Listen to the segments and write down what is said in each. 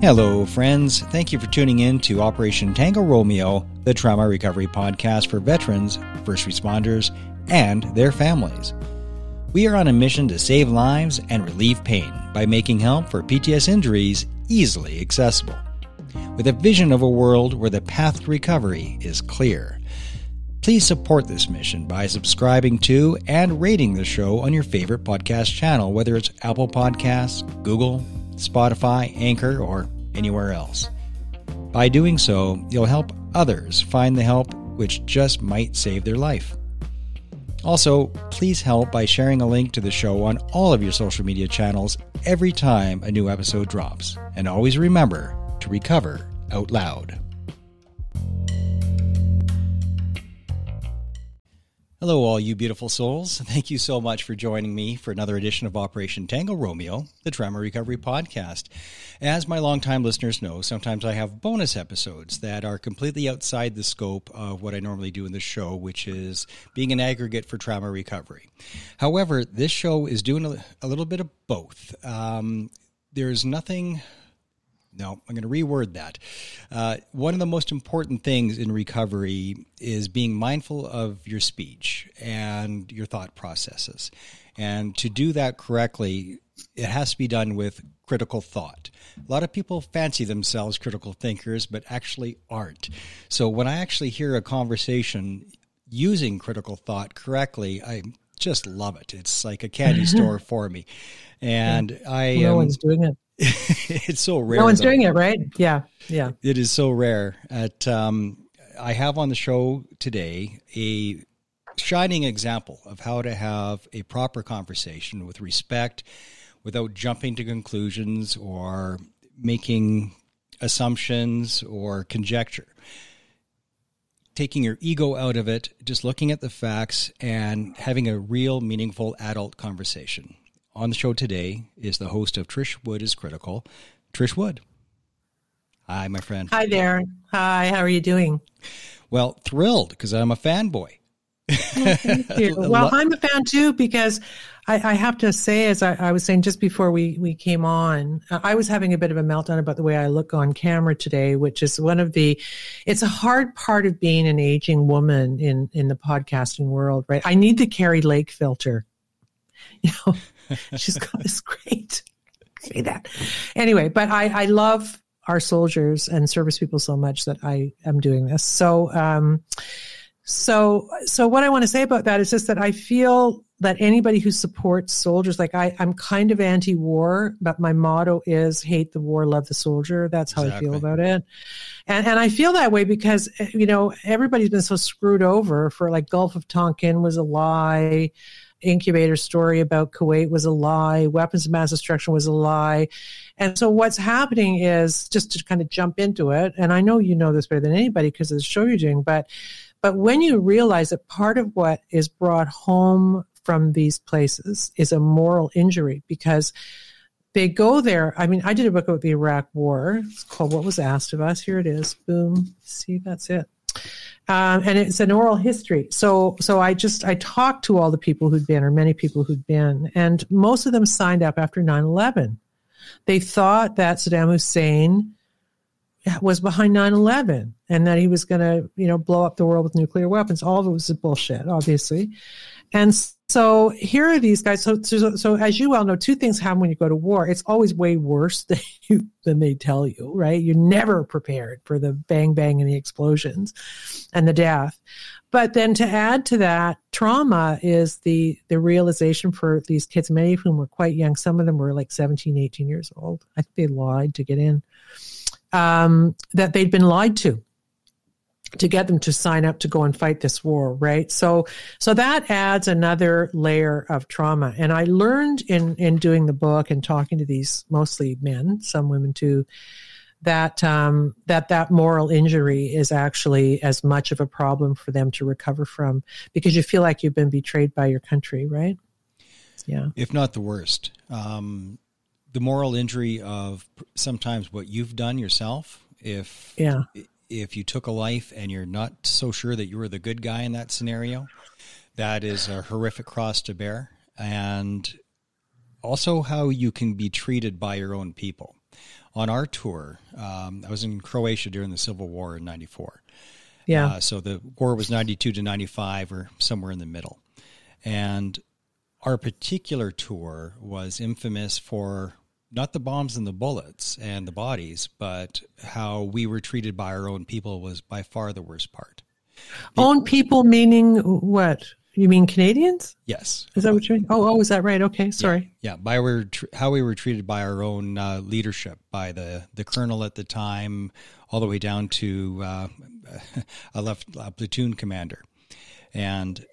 Hello, friends. Thank you for tuning in to Operation Tango Romeo, the trauma recovery podcast for veterans, first responders, and their families. We are on a mission to save lives and relieve pain by making help for PTS injuries easily accessible, with a vision of a world where the path to recovery is clear. Please support this mission by subscribing to and rating the show on your favorite podcast channel, whether it's Apple Podcasts, Google, Spotify, Anchor, or anywhere else. By doing so, you'll help others find the help which just might save their life. Also, please help by sharing a link to the show on all of your social media channels every time a new episode drops. And always remember to recover out loud. Hello, all you beautiful souls. Thank you so much for joining me for another edition of Operation Tango Romeo, the Trauma Recovery Podcast. As my longtime listeners know, sometimes I have bonus episodes that are completely outside the scope of what I normally do in the show, which is being an aggregate for trauma recovery. However, this show is doing a little bit of both. One of the most important things in recovery is being mindful of your speech and your thought processes. And to do that correctly, it has to be done with critical thought. A lot of people fancy themselves critical thinkers, but actually aren't. So when I actually hear a conversation using critical thought correctly, I just love it. It's like a candy store for me. And no one's doing it. It's so rare. No one's doing it, right? Yeah, yeah. It is so rare. I have on the show today a shining example of how to have a proper conversation with respect without jumping to conclusions or making assumptions or conjecture. Taking your ego out of it, just looking at the facts and having a real, meaningful adult conversation. On the show today is the host of Trish Wood is Critical, Trish Wood. Hi, my friend. Hi there. Hi, how are you doing? Well, thrilled because I'm a fanboy. Oh, thank you. Well, I'm a fan too because I have to say, as I was saying just before we came on, I was having a bit of a meltdown about the way I look on camera today, which is it's a hard part of being an aging woman in the podcasting world, right? I need the Carrie Lake filter. You know, she's got this great, say that. Anyway, but I love our soldiers and service people so much that I am doing this. So what I want to say about that is just that I feel that anybody who supports soldiers, like I'm kind of anti-war, but my motto is hate the war, love the soldier. That's how I feel about it. And I feel that way because, you know, everybody's been so screwed over for like Gulf of Tonkin was a lie. Incubator story about Kuwait was a lie. Weapons of mass destruction was a lie. And so what's happening is, just to kind of jump into it, and I know you know this better than anybody because of the show you're doing, but when you realize that part of what is brought home from these places is a moral injury because they go there. I mean, I did a book about the Iraq War. It's called What Was Asked of Us. Here it is. Boom. See, that's it. And it's an oral history. So I talked to all the people who'd been, or many people who'd been, and most of them signed up after 9/11. They thought that Saddam Hussein was behind 9/11 and that he was going to, you know, blow up the world with nuclear weapons. All of it was bullshit, obviously. And so here are these guys. So as you well know, two things happen when you go to war. It's always way worse than they tell you, right? You're never prepared for the bang, bang, and the explosions and the death. But then to add to that, trauma is the realization for these kids, many of whom were quite young. Some of them were like 17, 18 years old. I think they lied to get in, that they'd been lied to get them to sign up to go and fight this war, right? So that adds another layer of trauma. And I learned in doing the book and talking to these mostly men, some women too, that moral injury is actually as much of a problem for them to recover from because you feel like you've been betrayed by your country, right? Yeah. If not the worst. The moral injury of sometimes what you've done yourself, if you took a life and you're not so sure that you were the good guy in that scenario, that is a horrific cross to bear. And also how you can be treated by your own people. on our tour, I was in Croatia during the Civil War in 94. Yeah. So the war was 92 to 95 or somewhere in the middle. And our particular tour was infamous for not the bombs and the bullets and the bodies, but how we were treated by our own people was by far the worst part. Own people meaning what? You mean Canadians? Yes. Is that what you mean? Oh, is that right? Okay, sorry. Yeah, by how we were treated by our own leadership, by the colonel at the time, all the way down to a platoon commander. And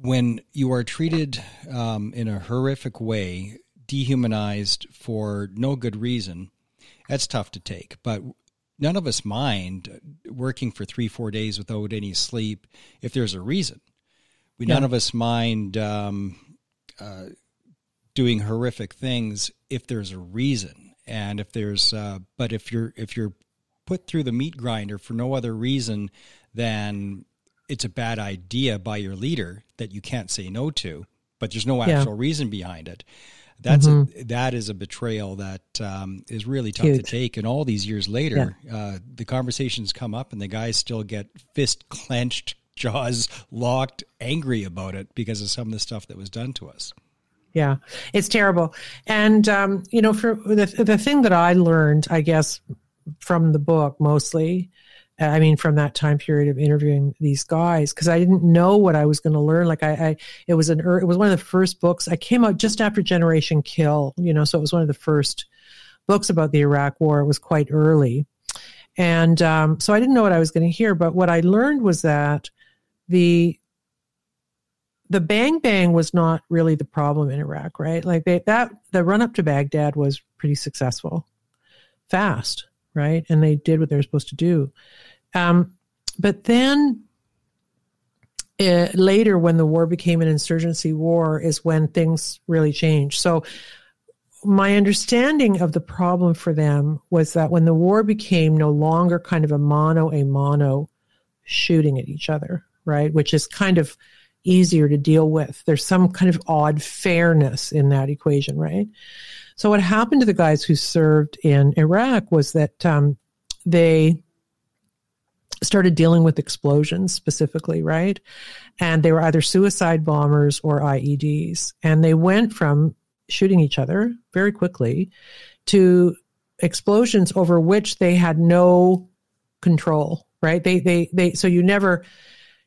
when you are treated in a horrific way, dehumanized for no good reason, that's tough to take. But none of us mind working for 3-4 days without any sleep if there's a reason. None of us mind doing horrific things if there's a reason. And if there's, but if you're put through the meat grinder for no other reason than it's a bad idea by your leader that you can't say no to, but there's no actual reason behind it. That is a betrayal that is really tough to take. And all these years later, the conversations come up and the guys still get fist clenched, jaws locked, angry about it because of some of the stuff that was done to us. Yeah, it's terrible. And, you know, for the thing that I learned, I guess, from the book mostly, I mean, from that time period of interviewing these guys, because I didn't know what I was going to learn. Like it was one of the first books. I came out just after Generation Kill, you know, so it was one of the first books about the Iraq War. It was quite early. And so I didn't know what I was going to hear. But what I learned was that the bang bang was not really the problem in Iraq, right? Like the run up to Baghdad was pretty successful, fast, right? And they did what they were supposed to do. But then later when the war became an insurgency war is when things really changed. So my understanding of the problem for them was that when the war became no longer kind of a mano shooting at each other, right? Which is kind of easier to deal with. There's some kind of odd fairness in that equation, right? So what happened to the guys who served in Iraq was that they started dealing with explosions specifically, right? And they were either suicide bombers or IEDs. And they went from shooting each other very quickly to explosions over which they had no control, right? So you never...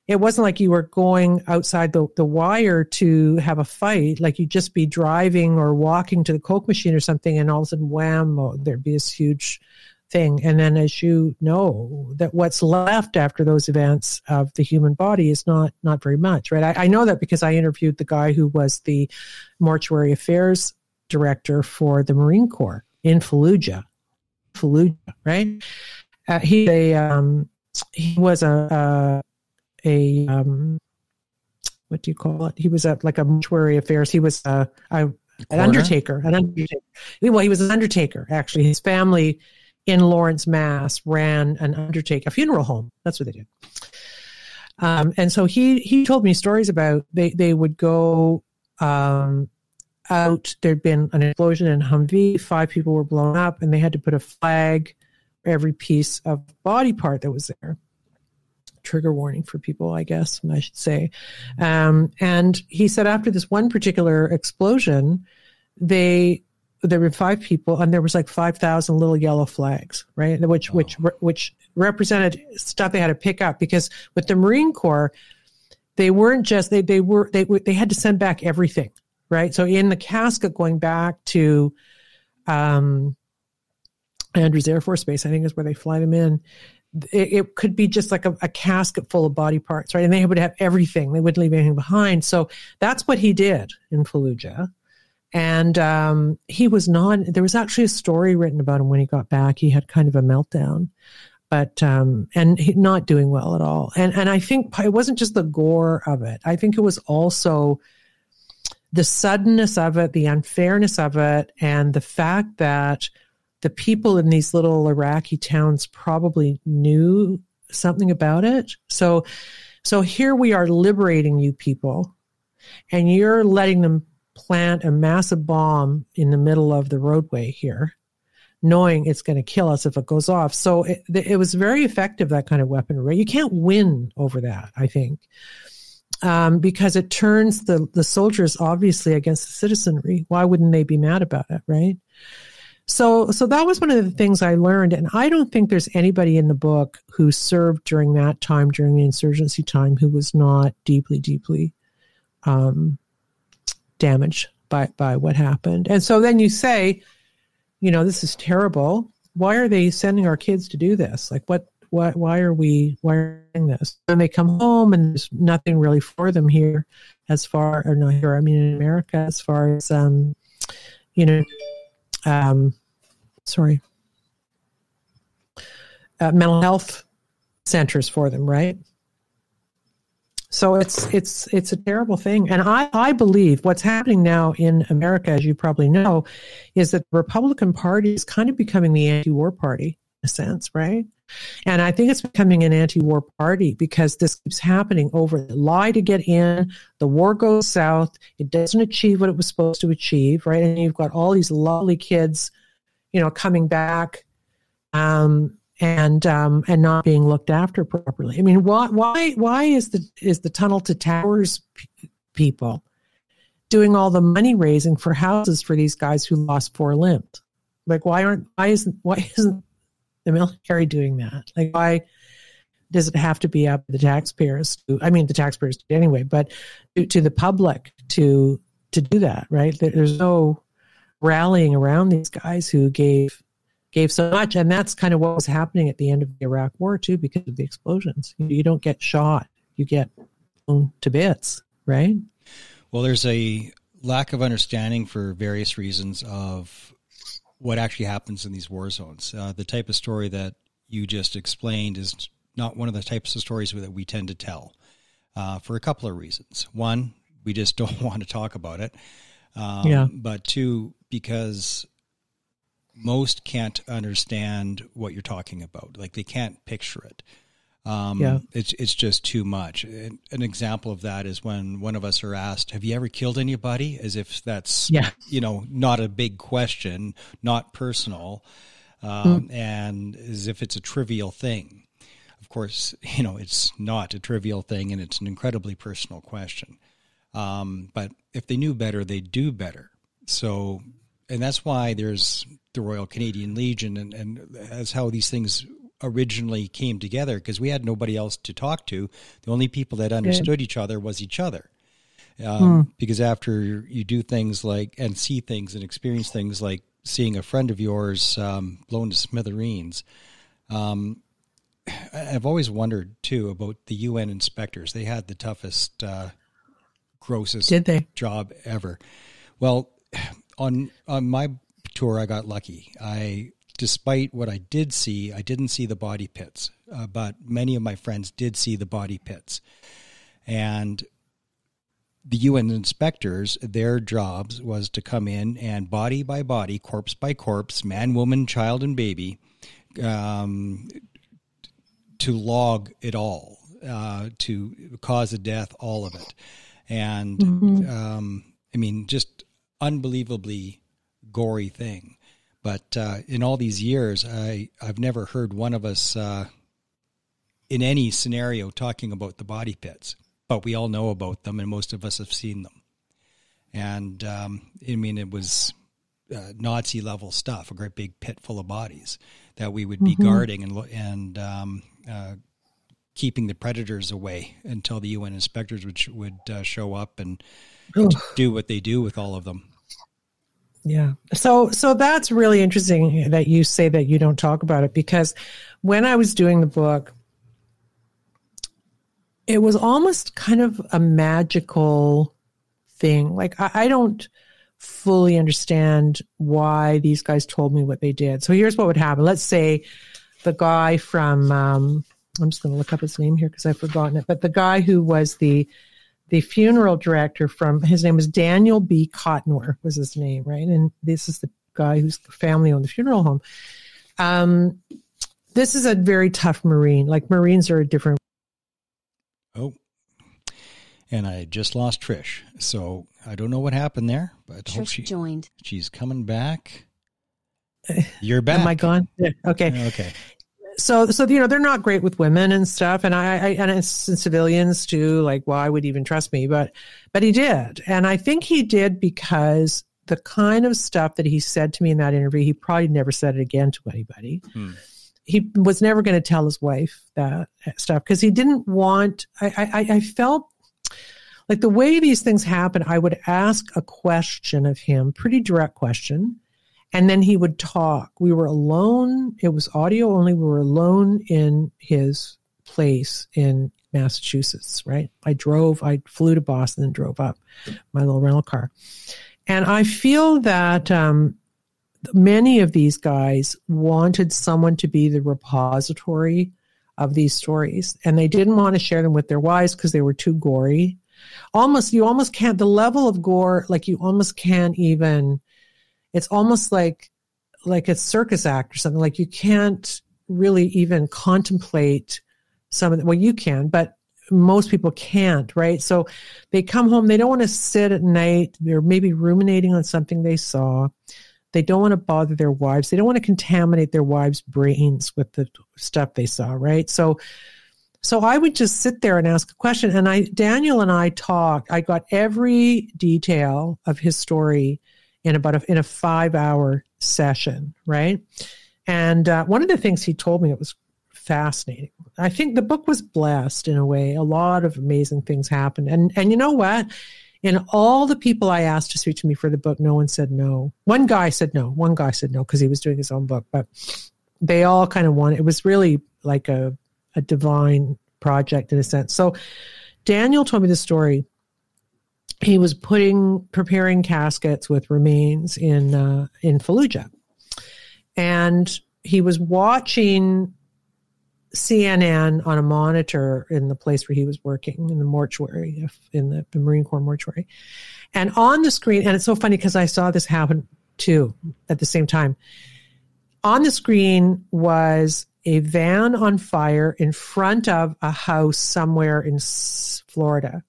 It wasn't like you were going outside the wire to have a fight. Like you'd just be driving or walking to the Coke machine or something, and all of a sudden, wham, there'd be this huge thing. And then, as you know, that what's left after those events of the human body is not very much, right? I know that because I interviewed the guy who was the mortuary affairs director for the Marine Corps in Fallujah, right? He was a what do you call it? He was a mortuary affairs. He was an undertaker. Well, he was an undertaker, actually. His family in Lawrence, Mass ran a funeral home. That's what they did. And so he told me stories about they would go out. There'd been an explosion in Humvee. 5 people were blown up, and they had to put a flag for every piece of body part that was there. Trigger warning for people, I guess, and I should say. And he said after this one particular explosion, there were 5 people, and there was like 5,000 little yellow flags, right? Which represented stuff they had to pick up, because with the Marine Corps, they weren't just they had to send back everything, right? So in the casket going back to Andrews Air Force Base, I think is where they fly them in. It could be just like a casket full of body parts, right? And they would have everything. They wouldn't leave anything behind. So that's what he did in Fallujah. And there was actually a story written about him when he got back. He had kind of a meltdown, but, and he, not doing well at all. And I think it wasn't just the gore of it. I think it was also the suddenness of it, the unfairness of it, and the fact that the people in these little Iraqi towns probably knew something about it. So here we are liberating you people, and you're letting them plant a massive bomb in the middle of the roadway here knowing it's going to kill us if it goes off. So it was very effective, that kind of weaponry. You can't win over that, I think, because it turns the soldiers, obviously, against the citizenry. Why wouldn't they be mad about it, right? So that was one of the things I learned. And I don't think there's anybody in the book who served during that time, during the insurgency time, who was not deeply, deeply damaged by what happened. And so then you say, you know, this is terrible. Why are they sending our kids to do this? Like, why are we doing this? And they come home and there's nothing really for them here in America, as far as, mental health centers for them, right? So it's a terrible thing. And I believe what's happening now in America, as you probably know, is that the Republican Party is kind of becoming the anti-war party, in a sense, right? And I think it's becoming an anti-war party because this keeps happening over the lie to get in, the war goes south, it doesn't achieve what it was supposed to achieve, right? And you've got all these lovely kids, you know, coming back, and not being looked after properly. I mean, why is the Tunnel to Towers people doing all the money raising for houses for these guys who lost four limbs? Like, why isn't the military doing that? Like, why does it have to be up to the taxpayers? The taxpayers do anyway, but to the public to do that, right? There's no rallying around these guys who gave so much. And that's kind of what was happening at the end of the Iraq War too, because of the explosions. You don't get shot, you get blown to bits, right? Well, there's a lack of understanding for various reasons of what actually happens in these war zones. The type of story that you just explained is not one of the types of stories that we tend to tell for a couple of reasons. One, we just don't want to talk about it. But two, because most can't understand what you're talking about. Like, they can't picture it. It's just too much. An example of that is when one of us are asked, have you ever killed anybody? As if that's, not a big question, not personal. And as if it's a trivial thing. Of course, it's not a trivial thing, and it's an incredibly personal question. But if they knew better, they'd do better. So, and that's why there's the Royal Canadian Legion, and that's how these things originally came together, because we had nobody else to talk to. The only people that understood each other was each other. Because after you do things like, and see things and experience things like seeing a friend of yours blown to smithereens, I've always wondered too about the UN inspectors. They had the toughest, grossest job ever. Well, on my tour, I got lucky. Despite what I did see, I didn't see the body pits, but many of my friends did see the body pits. And the UN inspectors, their jobs was to come in and body by body, corpse by corpse, man, woman, child, and baby, to log it all, to cause of death, all of it. And just unbelievably gory thing. But in all these years, I've never heard one of us in any scenario talking about the body pits. But we all know about them, and most of us have seen them. And, it was Nazi-level stuff, a great big pit full of bodies that we would be guarding and keeping the predators away until the UN inspectors would show up and do what they do with all of them. Yeah. So that's really interesting that you say that you don't talk about it, because when I was doing the book, it was almost kind of a magical thing. Like, I don't fully understand why these guys told me what they did. So here's what would happen. Let's say the guy from, I'm just going to look up his name here because I've forgotten it, but the guy who was the funeral director from, his name was Daniel B. Cotnoir was his name, right? And this is the guy whose family owned the funeral home. This is a very tough Marine. Like, Marines are a different. Oh, and I just lost Trish. So I don't know what happened there, but Trish hope she's coming back. You're back. Am I gone? Yeah. Okay. Okay. So you know, they're not great with women and stuff, and and civilians too. Like, why would he even trust me? But he did, and I think he did because the kind of stuff that he said to me in that interview, he probably never said it again to anybody. Hmm. He was never going to tell his wife that stuff because he didn't want. I felt like the way these things happen, I would ask a question of him, pretty direct question. And then he would talk. We were alone. It was audio only. We were alone in his place in Massachusetts, right? I flew to Boston and drove up my little rental car. And I feel that many of these guys wanted someone to be the repository of these stories. And they didn't want to share them with their wives because they were too gory. You almost can't, the level of gore, like you almost can't even... It's almost like a circus act or something. Like you can't really even contemplate some of it. Well, you can, but most people can't, right? So they come home. They don't want to sit at night. They're maybe ruminating on something they saw. They don't want to bother their wives. They don't want to contaminate their wives' brains with the stuff they saw, right? So I would just sit there and ask a question. And Daniel and I talked. I got every detail of his story in a 5-hour session, right? And one of the things he told me, it was fascinating. I think the book was blessed in a way. A lot of amazing things happened. And you know what? In all the people I asked to speak to me for the book, no one said no. One guy said no because he was doing his own book. But they all kind of wanted. It was really like a divine project in a sense. So Daniel told me the story. He was preparing caskets with remains in Fallujah, and he was watching CNN on a monitor in the place where he was working in the mortuary, in the Marine Corps mortuary, and on the screen. And it's so funny because I saw this happen too at the same time. On the screen was a van on fire in front of a house somewhere in Florida.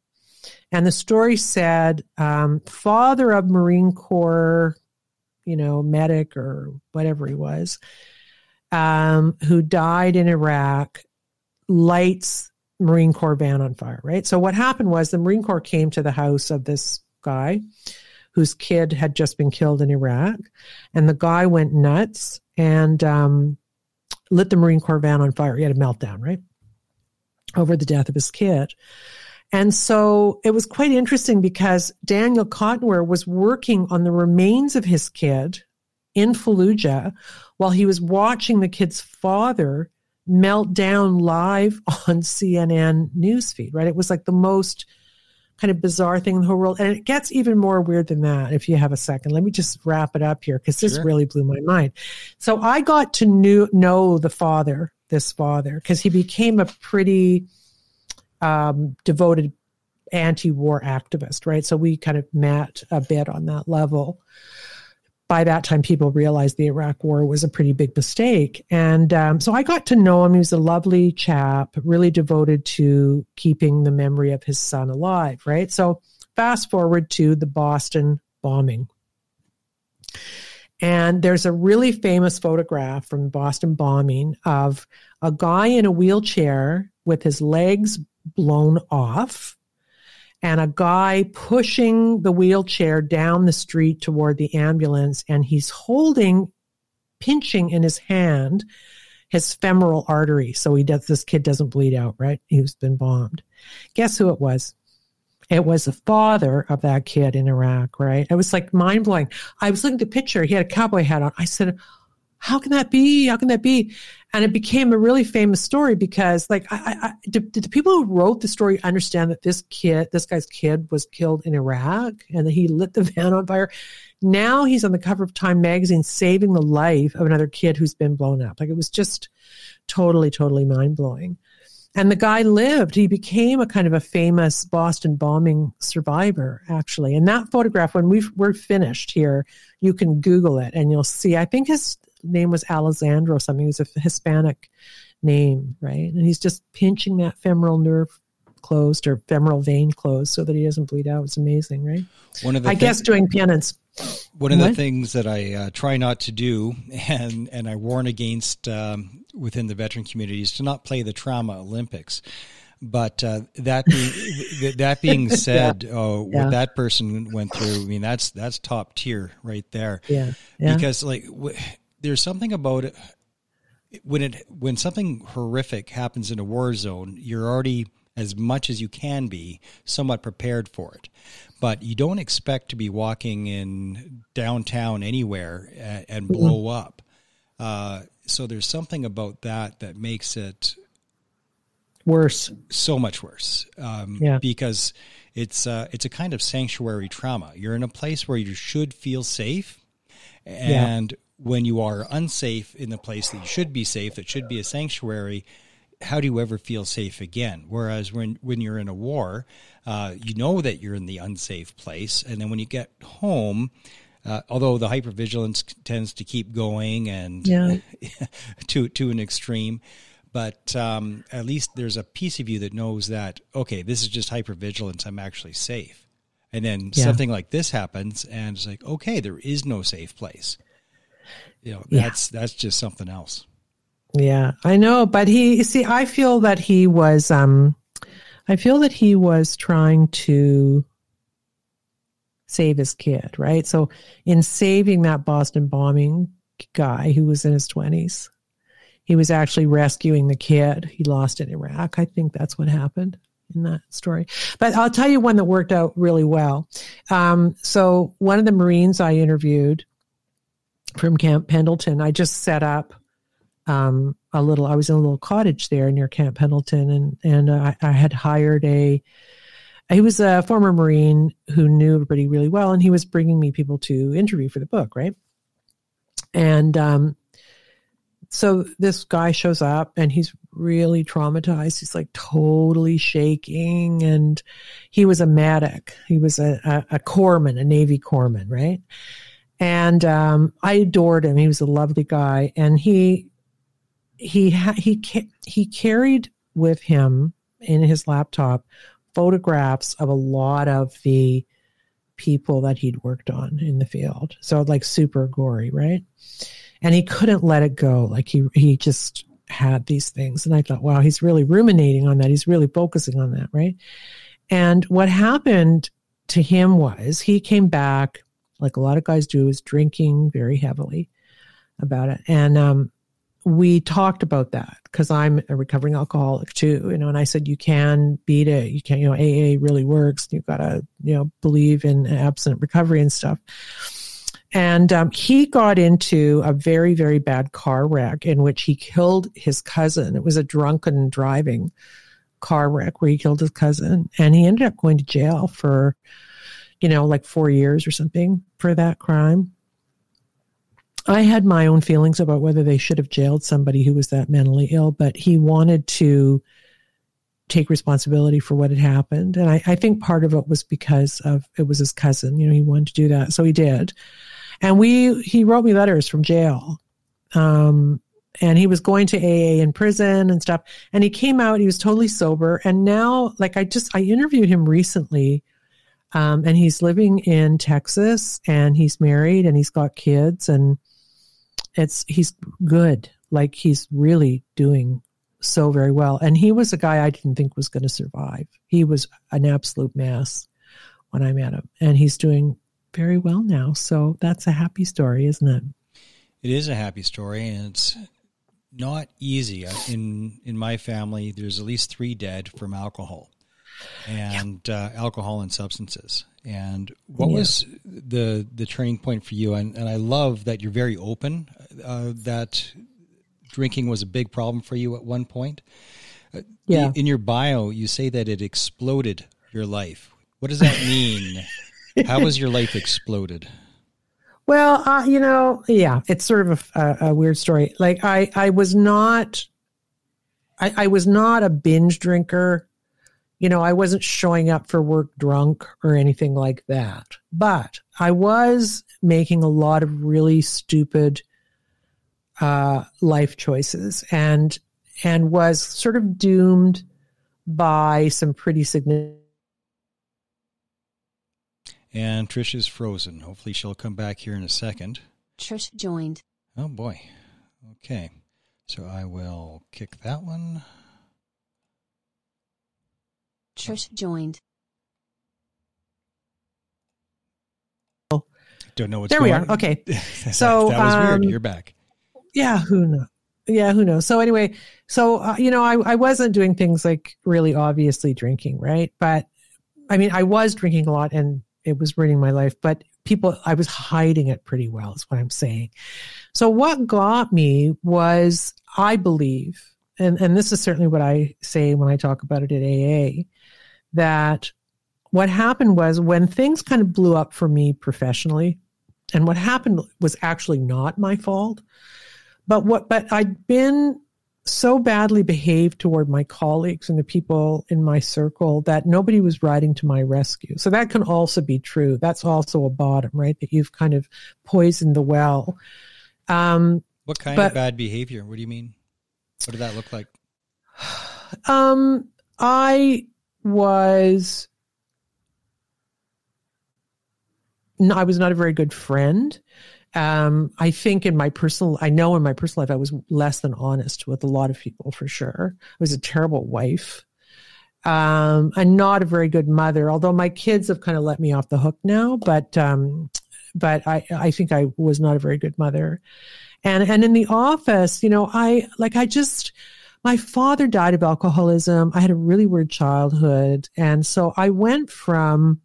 And the story said, father of Marine Corps, you know, medic or whatever he was, who died in Iraq, lights Marine Corps van on fire, right? So what happened was the Marine Corps came to the house of this guy whose kid had just been killed in Iraq. And the guy went nuts and lit the Marine Corps van on fire. He had a meltdown, right? Over the death of his kid. And so it was quite interesting because Daniel Cotnoir was working on the remains of his kid in Fallujah while he was watching the kid's father melt down live on CNN newsfeed, right? It was like the most kind of bizarre thing in the whole world. And it gets even more weird than that if you have a second. Let me just wrap it up here because this really blew my mind. So I got to know the father, this father, because he became a pretty... devoted anti-war activist, right? So we kind of met a bit on that level. By that time, people realized the Iraq war was a pretty big mistake. And so I got to know him. He was a lovely chap, really devoted to keeping the memory of his son alive, right? So fast forward to the Boston bombing. And there's a really famous photograph from the Boston bombing of a guy in a wheelchair with his legs blown off and a guy pushing the wheelchair down the street toward the ambulance, and he's pinching in his hand his femoral artery so this kid doesn't bleed out, right? He's been bombed. Guess who it was? It was the father of that kid in Iraq, right? It was like mind-blowing. I was looking at the picture. He had a cowboy hat on. I said, How can that be? And it became a really famous story because, like, did the people who wrote the story understand that this guy's kid was killed in Iraq and that he lit the van on fire? Now he's on the cover of Time magazine saving the life of another kid who's been blown up. Like, it was just totally, totally mind-blowing. And the guy lived. He became a kind of a famous Boston bombing survivor, actually. And that photograph, when we're finished here, you can Google it and you'll see. I think his name was Alessandro something. It was a Hispanic name, right? And he's just pinching that femoral nerve closed or femoral vein closed so that he doesn't bleed out. It's amazing, right? One of the I guess doing penance. One of the things that I try not to do and I warn against within the veteran community is to not play the trauma Olympics. But that being said, what that person went through, I mean, that's top tier right there. Yeah. Because like there's something about it when something horrific happens in a war zone, you're already as much as you can be somewhat prepared for it. But you don't expect to be walking in downtown anywhere and blow up. So there's something about that makes it worse, so much worse, because it's a kind of sanctuary trauma. You're in a place where you should feel safe, and when you are unsafe in the place that you should be safe, that should be a sanctuary, how do you ever feel safe again? Whereas when you're in a war, you know that you're in the unsafe place, and then when you get home, although the hypervigilance tends to keep going and to an extreme. But at least there's a piece of you that knows that, okay, this is just hypervigilance. I'm actually safe. And then something like this happens and it's like, okay, there is no safe place. You know, that's just something else. Yeah, I know. But I feel that he was, trying to save his kid, right? So in saving that Boston bombing guy who was in his 20s, he was actually rescuing the kid he lost in Iraq. I think that's what happened in that story. But I'll tell you one that worked out really well. So one of the Marines I interviewed from Camp Pendleton, I just set up I was in a little cottage there near Camp Pendleton, and I had hired he was a former Marine who knew everybody really well, and he was bringing me people to interview for the book, right? And so this guy shows up and he's really traumatized. He's like totally shaking. And he was a medic. He was a corpsman, a Navy corpsman, right? And I adored him. He was a lovely guy. And he carried with him in his laptop photographs of a lot of the people that he'd worked on in the field. So like super gory, right? And he couldn't let it go. Like he just had these things. And I thought, wow, he's really ruminating on that. He's really focusing on that, right? And what happened to him was he came back, like a lot of guys do, is drinking very heavily about it. And we talked about that because I'm a recovering alcoholic too, you know, and I said, you can beat it. You can, you know, AA really works. You've got to, you know, believe in abstinent recovery and stuff. And he got into a very, very bad car wreck in which he killed his cousin. It was a drunken driving car wreck where he killed his cousin. And he ended up going to jail for, you know, like 4 years or something for that crime. I had my own feelings about whether they should have jailed somebody who was that mentally ill, but he wanted to take responsibility for what had happened. And I think part of it was because of it was his cousin. You know, he wanted to do that. So he did. And he wrote me letters from jail. And he was going to AA in prison and stuff. And he came out, he was totally sober. And now, like, I interviewed him recently. And he's living in Texas and he's married and he's got kids and he's good. Like, he's really doing so very well. And he was a guy I didn't think was going to survive. He was an absolute mess when I met him. And he's doing very well now. So that's a happy story, isn't it? It is a happy story, and it's not easy. In my family, there's at least 3 dead from alcohol and alcohol and substances. And what was the turning point for you? And I love that you're very open, that drinking was a big problem for you at one point. Yeah. In your bio, you say that it exploded your life. What does that mean? How was your life exploded? Well, it's sort of a weird story. Like I was not a binge drinker. You know, I wasn't showing up for work drunk or anything like that. But I was making a lot of really stupid life choices and was sort of doomed by some pretty significant. And Trish is frozen. Hopefully she'll come back here in a second. Trish joined. Oh, boy. Okay. So I will kick that one. Trish joined. Don't know what's going on. There we are. Okay. So that was weird. You're back. Yeah, who knows? Yeah, who knows? So anyway, so, you know, I wasn't doing things like really obviously drinking, right? But I mean, I was drinking a lot and it was ruining my life, but people, I was hiding it pretty well is what I'm saying. So what got me was, I believe, and this is certainly what I say when I talk about it at AA, that what happened was when things kind of blew up for me professionally, and what happened was actually not my fault, but I'd been so badly behaved toward my colleagues and the people in my circle that nobody was riding to my rescue. So that can also be true. That's also a bottom, right? That you've kind of poisoned the well. What kind of bad behavior? What do you mean? What did that look like? I was not a very good friend. I think in my personal life, I was less than honest with a lot of people for sure. I was a terrible wife. I'm not a very good mother, although my kids have kind of let me off the hook now, but I think I was not a very good mother. And in the office, you know, my father died of alcoholism. I had a really weird childhood. And so I went from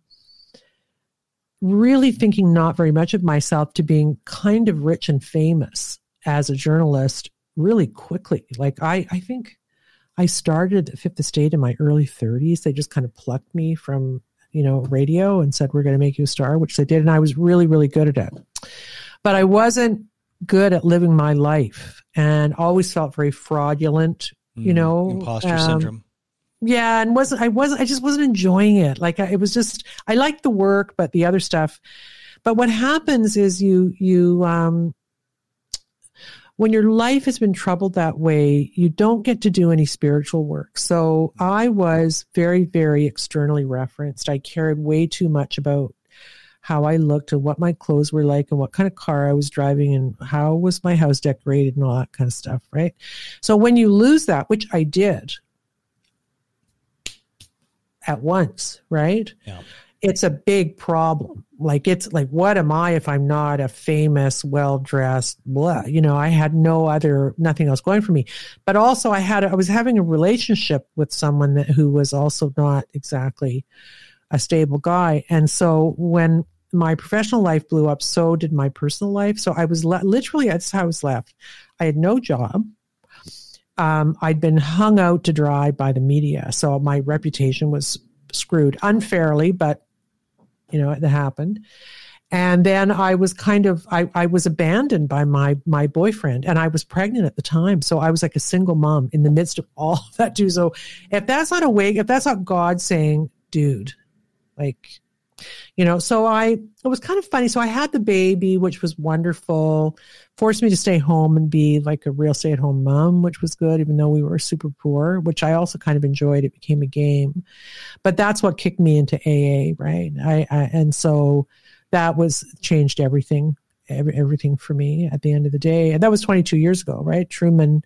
really thinking not very much of myself to being kind of rich and famous as a journalist really quickly. Like I think I started at Fifth Estate in my early 30s. They just kind of plucked me from, you know, radio and said, we're going to make you a star, which they did. And I was really, really good at it. But I wasn't good at living my life and always felt very fraudulent, you know. Imposter syndrome. Yeah, and I just wasn't enjoying it. Like I liked the work, but the other stuff. But what happens is you when your life has been troubled that way, you don't get to do any spiritual work. So I was very, very externally referenced. I cared way too much about how I looked and what my clothes were like and what kind of car I was driving and how was my house decorated and all that kind of stuff, right? So when you lose that, which I did, at once, right? Yeah. It's a big problem. Like it's like, what am I if I'm not a famous, well-dressed, blah, you know, I had nothing else going for me. But also I was having a relationship with someone who was also not exactly a stable guy. And so when my professional life blew up, so did my personal life. So I was literally, that's how I was left. I had no job. I'd been hung out to dry by the media. So my reputation was screwed unfairly, but, you know, it happened. And then I was I was abandoned by my boyfriend, and I was pregnant at the time. So I was like a single mom in the midst of all that too. So if that's not God saying, dude, like, you know, so it was kind of funny. So I had the baby, which was wonderful, forced me to stay home and be like a real stay-at-home mom, which was good, even though we were super poor, which I also kind of enjoyed. It became a game, but that's what kicked me into AA, right? And so that changed everything for me at the end of the day. And that was 22 years ago, right? Truman,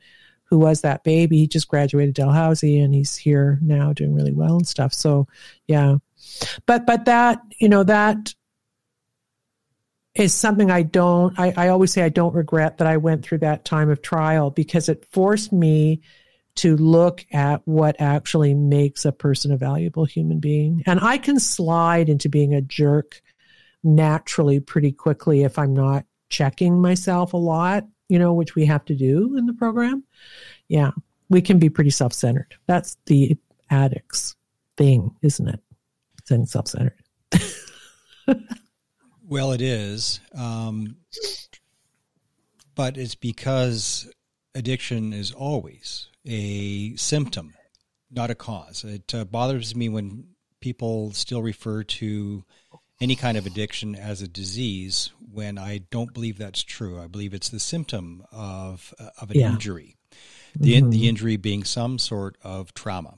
who was that baby, he just graduated Dalhousie and he's here now doing really well and stuff. So yeah. But that, you know, that is something I always say I don't regret that I went through that time of trial, because it forced me to look at what actually makes a person a valuable human being. And I can slide into being a jerk naturally pretty quickly if I'm not checking myself a lot, you know, which we have to do in the program. Yeah, we can be pretty self-centered. That's the addict's thing, isn't it? And self-centered. Well, it is. But it's because addiction is always a symptom, not a cause. It bothers me when people still refer to any kind of addiction as a disease when I don't believe that's true. I believe it's the symptom of an injury, the injury being some sort of trauma.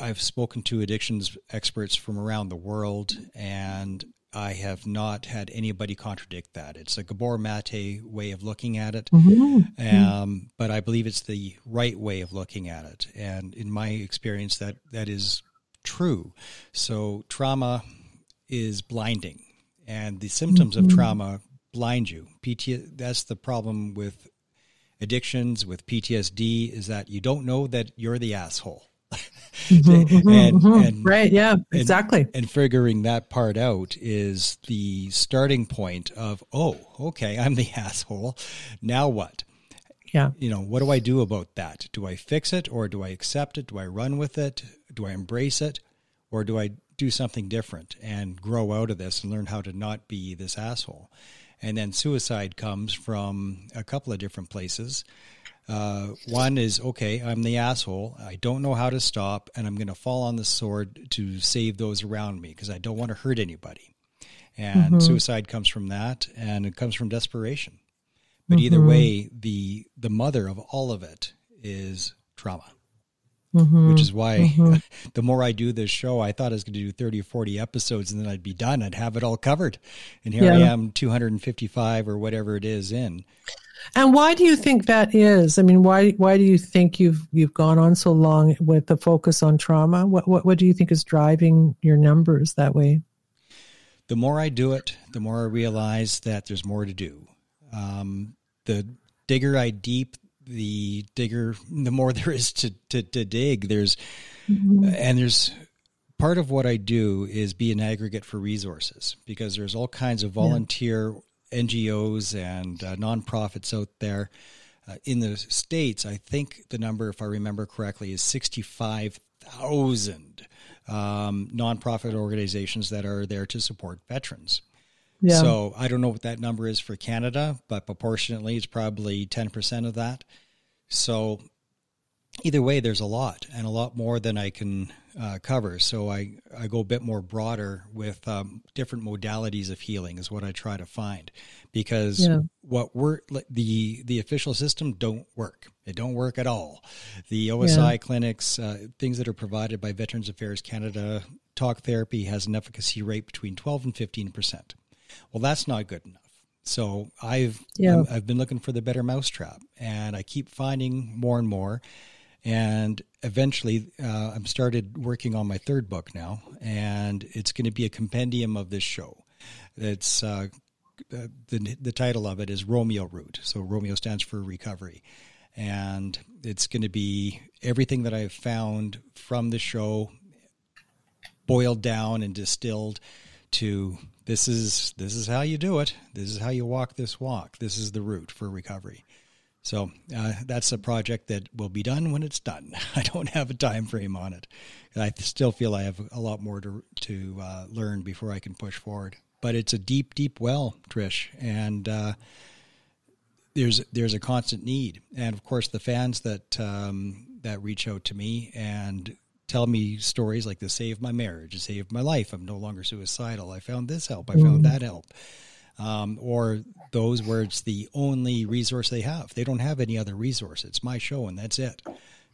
I've spoken to addictions experts from around the world, and I have not had anybody contradict that. It's a Gabor Mate way of looking at it, but I believe it's the right way of looking at it. And in my experience, that is true. So trauma is blinding, and the symptoms of trauma blind you. That's the problem with addictions, with PTSD, is that you don't know that you're the asshole. And figuring that part out is the starting point of, oh, okay, I'm the asshole. Now what? Yeah. You know, what do I do about that? Do I fix it, or do I accept it? Do I run with it? Do I embrace it? Or do I do something different and grow out of this and learn how to not be this asshole? And then suicide comes from a couple of different places. One is, okay, I'm the asshole. I don't know how to stop, and I'm going to fall on the sword to save those around me because I don't want to hurt anybody. And suicide comes from that, and it comes from desperation. But either way, the mother of all of it is trauma, which is why the more I do this show, I thought I was going to do 30 or 40 episodes, and then I'd be done. I'd have it all covered. And here I am, 255 or whatever it is in. And why do you think that is? I mean, why do you think you've gone on so long with the focus on trauma? What do you think is driving your numbers that way? The more I do it, the more I realize that there's more to do. The digger I deep, the more there is to dig. There's and there's part of what I do is be an aggregate for resources, because there's all kinds of volunteer NGOs and nonprofits out there. In the States, I think the number, if I remember correctly, is 65,000 nonprofit organizations that are there to support veterans. Yeah. So I don't know what that number is for Canada, but proportionately, it's probably 10% of that. So either way, there's a lot, and a lot more than I can cover. So I go a bit more broader with different modalities of healing is what I try to find, because what the official system don't work. It don't work at all. The OSI clinics, things that are provided by Veterans Affairs Canada, talk therapy has an efficacy rate between 12 and 15%. Well, that's not good enough. So I've been looking for the better mousetrap, and I keep finding more and more. And eventually I'm started working on my third book now, and it's going to be a compendium of this show. It's the title of it is Romeo Route. So Romeo stands for recovery. And it's going to be everything that I've found from the show boiled down and distilled to this is how you do it. This is how you walk this walk. This is the route for recovery. So that's a project that will be done when it's done. I don't have a time frame on it. I still feel I have a lot more to learn before I can push forward. But it's a deep, deep well, Trish, and there's a constant need. And of course, the fans that reach out to me and tell me stories like this saved my marriage, it saved my life. I'm no longer suicidal. I found this help. I found that help. Or those where it's the only resource they have. They don't have any other resource. It's my show and that's it.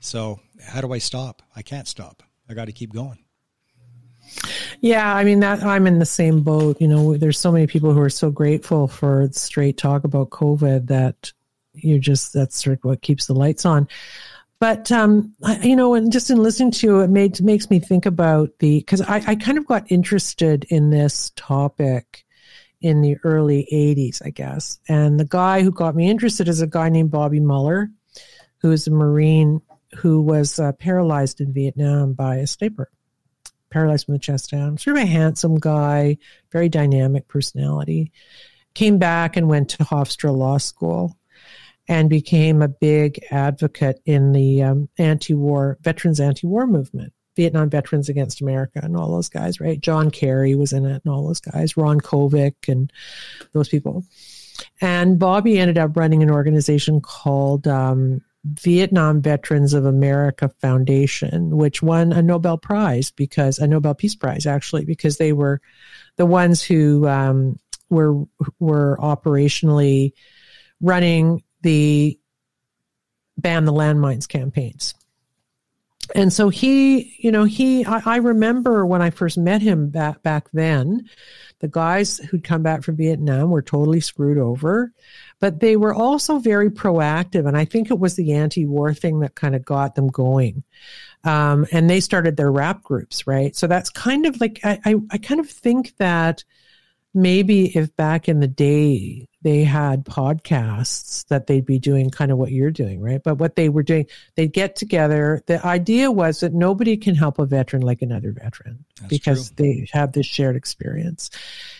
So how do I stop? I can't stop. I got to keep going. Yeah. I mean, I'm in the same boat. You know, there's so many people who are so grateful for straight talk about COVID that that's sort of what keeps the lights on. But, you know, and just in listening to you, it makes me think about because I kind of got interested in this topic in the early 80s, I guess. And the guy who got me interested is a guy named Bobby Muller, who is a Marine who was paralyzed in Vietnam by a sniper, paralyzed from the chest down. Sort of a handsome guy, very dynamic personality. Came back and went to Hofstra Law School and became a big advocate in the anti-war movement. Vietnam Veterans Against America and all those guys, right? John Kerry was in it and all those guys, Ron Kovic and those people. And Bobby ended up running an organization called Vietnam Veterans of America Foundation, which won a Nobel Peace Prize, actually, because they were the ones who were operationally running the Ban the Landmines campaigns. And so I remember when I first met him back then, the guys who'd come back from Vietnam were totally screwed over, but they were also very proactive. And I think it was the anti-war thing that kind of got them going. And they started their rap groups, right? So that's kind of like, I kind of think that maybe if back in the day they had podcasts, that they'd be doing kind of what you're doing, right? But what they were doing, they'd get together. The idea was that nobody can help a veteran like another veteran. That's because true. They have this shared experience.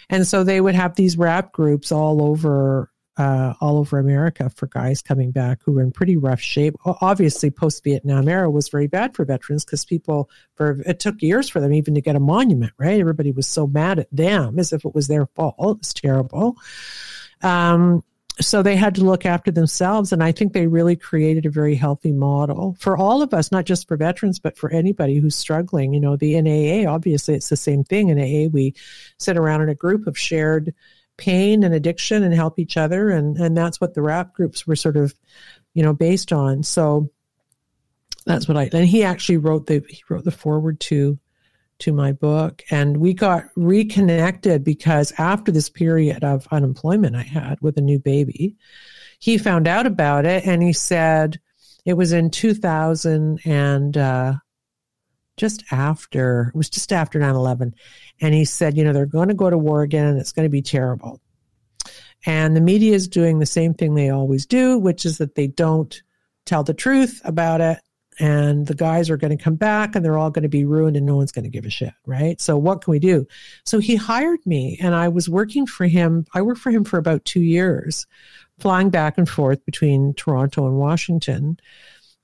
And so they would have these rap groups all over America for guys coming back who were in pretty rough shape. Obviously, post-Vietnam era was very bad for veterans because it took years for them even to get a monument, right? Everybody was so mad at them as if it was their fault. It was terrible. So they had to look after themselves. And I think they really created a very healthy model for all of us, not just for veterans, but for anybody who's struggling. You know, the NAA, obviously it's the same thing. In AA, we sit around in a group of shared pain and addiction and help each other. And that's what the rap groups were sort of, you know, based on. So that's what and he actually wrote the foreword to my book. And we got reconnected because after this period of unemployment I had with a new baby, he found out about it. And he said it was in 2000 and, just after 9/11. And he said, you know, they're going to go to war again and it's going to be terrible. And the media is doing the same thing they always do, which is that they don't tell the truth about it. And the guys are going to come back and they're all going to be ruined and no one's going to give a shit, right? So what can we do? So he hired me and I was working for him. I worked for him for about 2 years, flying back and forth between Toronto and Washington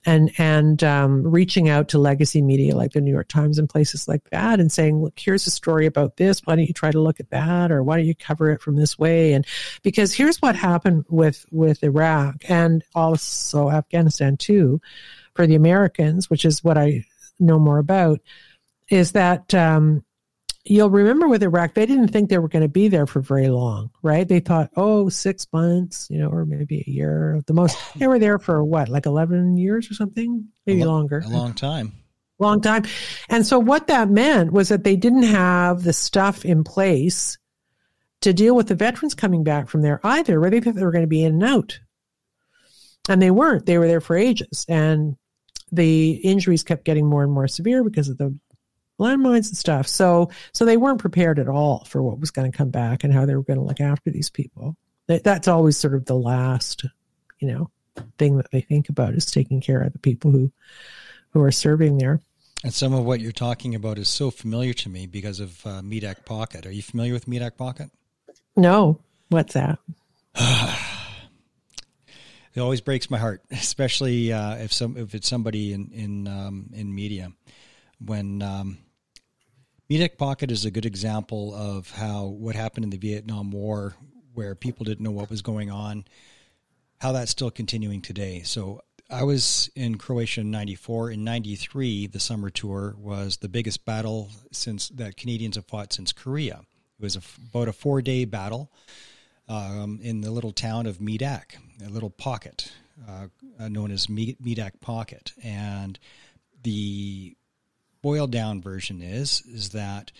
and reaching out to legacy media like the New York Times and places like that and saying, look, here's a story about this. Why don't you try to look at that? Or why don't you cover it from this way? And because here's what happened with Iraq and also Afghanistan too, for the Americans, which is what I know more about, is that you'll remember with Iraq, they didn't think they were going to be there for very long, right? They thought, 6 months, you know, or maybe a year at the most. They were there for what, like 11 years or something? Maybe longer. A long time. Long time. And so what that meant was that they didn't have the stuff in place to deal with the veterans coming back from there either, where they thought they were going to be in and out. And they weren't. They were there for ages. And the injuries kept getting more and more severe because of the landmines and stuff. So they weren't prepared at all for what was going to come back and how they were going to look after these people. That's always sort of the last, you know, thing that they think about is taking care of the people who are serving there. And some of what you're talking about is so familiar to me because of Medak Pocket. Are you familiar with Medak Pocket? No. What's that? It always breaks my heart, especially if it's somebody in media. When Medak Pocket is a good example of how what happened in the Vietnam War, where people didn't know what was going on, how that's still continuing today. So I was in Croatia in '94. In '93, the summer tour was the biggest battle since that Canadians have fought since Korea. It was about a 4-day battle. In the little town of Medak, a little pocket known as Medak Pocket. And the boiled-down version is that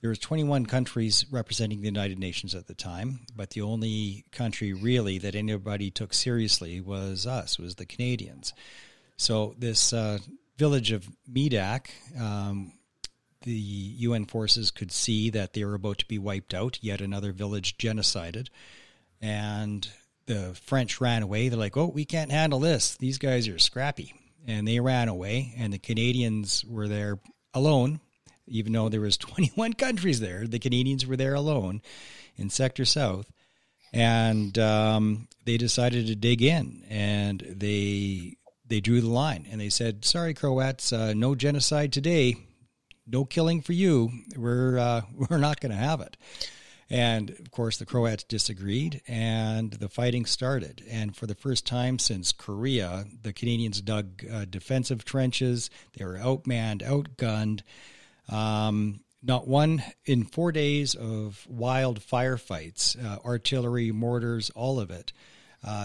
there was 21 countries representing the United Nations at the time, but the only country really that anybody took seriously was us, was the Canadians. So this village of Medak, the UN forces could see that they were about to be wiped out, yet another village genocided. And the French ran away. They're like, oh, we can't handle this. These guys are scrappy. And they ran away. And the Canadians were there alone, even though there was 21 countries there. The Canadians were there alone in Sector South. And they decided to dig in. And they drew the line. And they said, sorry, Croats, no genocide today. No killing for you. We're not going to have it. And of course, the Croats disagreed, and the fighting started. And for the first time since Korea, the Canadians dug defensive trenches. They were outmanned, outgunned. Not one in 4 days of wild firefights, artillery, mortars, all of it.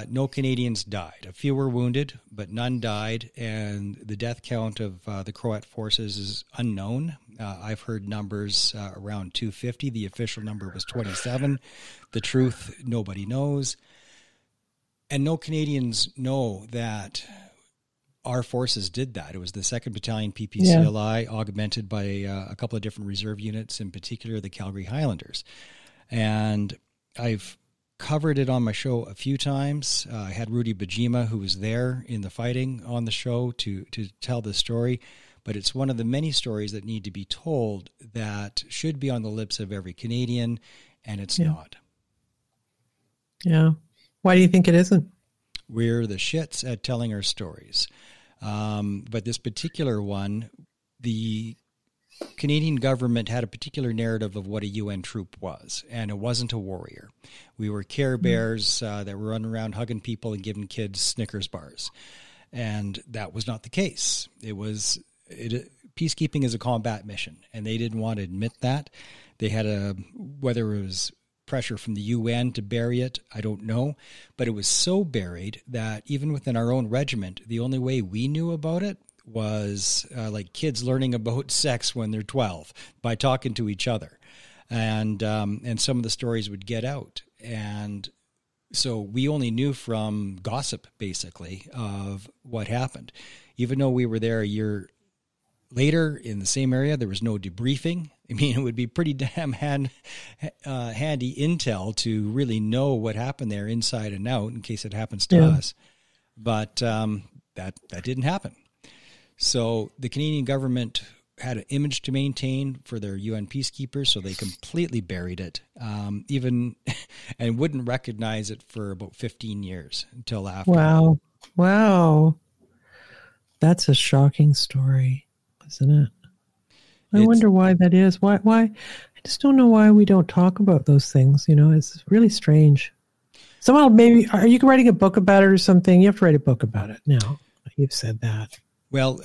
No Canadians died. A few were wounded, but none died, and the death count of the Croat forces is unknown. I've heard numbers around 250. The official number was 27. The truth, nobody knows. And no Canadians know that our forces did that. It was the 2nd Battalion PPCLI, augmented by a couple of different reserve units, in particular the Calgary Highlanders. And I've covered it on my show a few times. I had Rudy Bajima, who was there in the fighting, on the show to tell the story, but it's one of the many stories that need to be told that should be on the lips of every Canadian, and it's not. Yeah. Why do you think it isn't? We're the shits at telling our stories. But this particular one, the Canadian government had a particular narrative of what a UN troop was, and it wasn't a warrior. We were Care Bears that were running around hugging people and giving kids Snickers bars, and that was not the case. It was peacekeeping is a combat mission, and they didn't want to admit that. They had whether it was pressure from the UN to bury it, I don't know, but it was so buried that even within our own regiment, the only way we knew about it was like kids learning about sex when they're 12 by talking to each other. And some of the stories would get out. And so we only knew from gossip, basically, of what happened. Even though we were there a year later in the same area, there was no debriefing. I mean, it would be pretty damn handy intel to really know what happened there inside and out in case it happens to us. But that didn't happen. So the Canadian government had an image to maintain for their UN peacekeepers, so they completely buried it, and wouldn't recognize it for about 15 years until after. Wow. That's a shocking story, isn't it? I wonder why that is. Why? I just don't know why we don't talk about those things. You know, it's really strange. Someone, maybe, are you writing a book about it or something? You have to write a book about it now. You've said that. Well,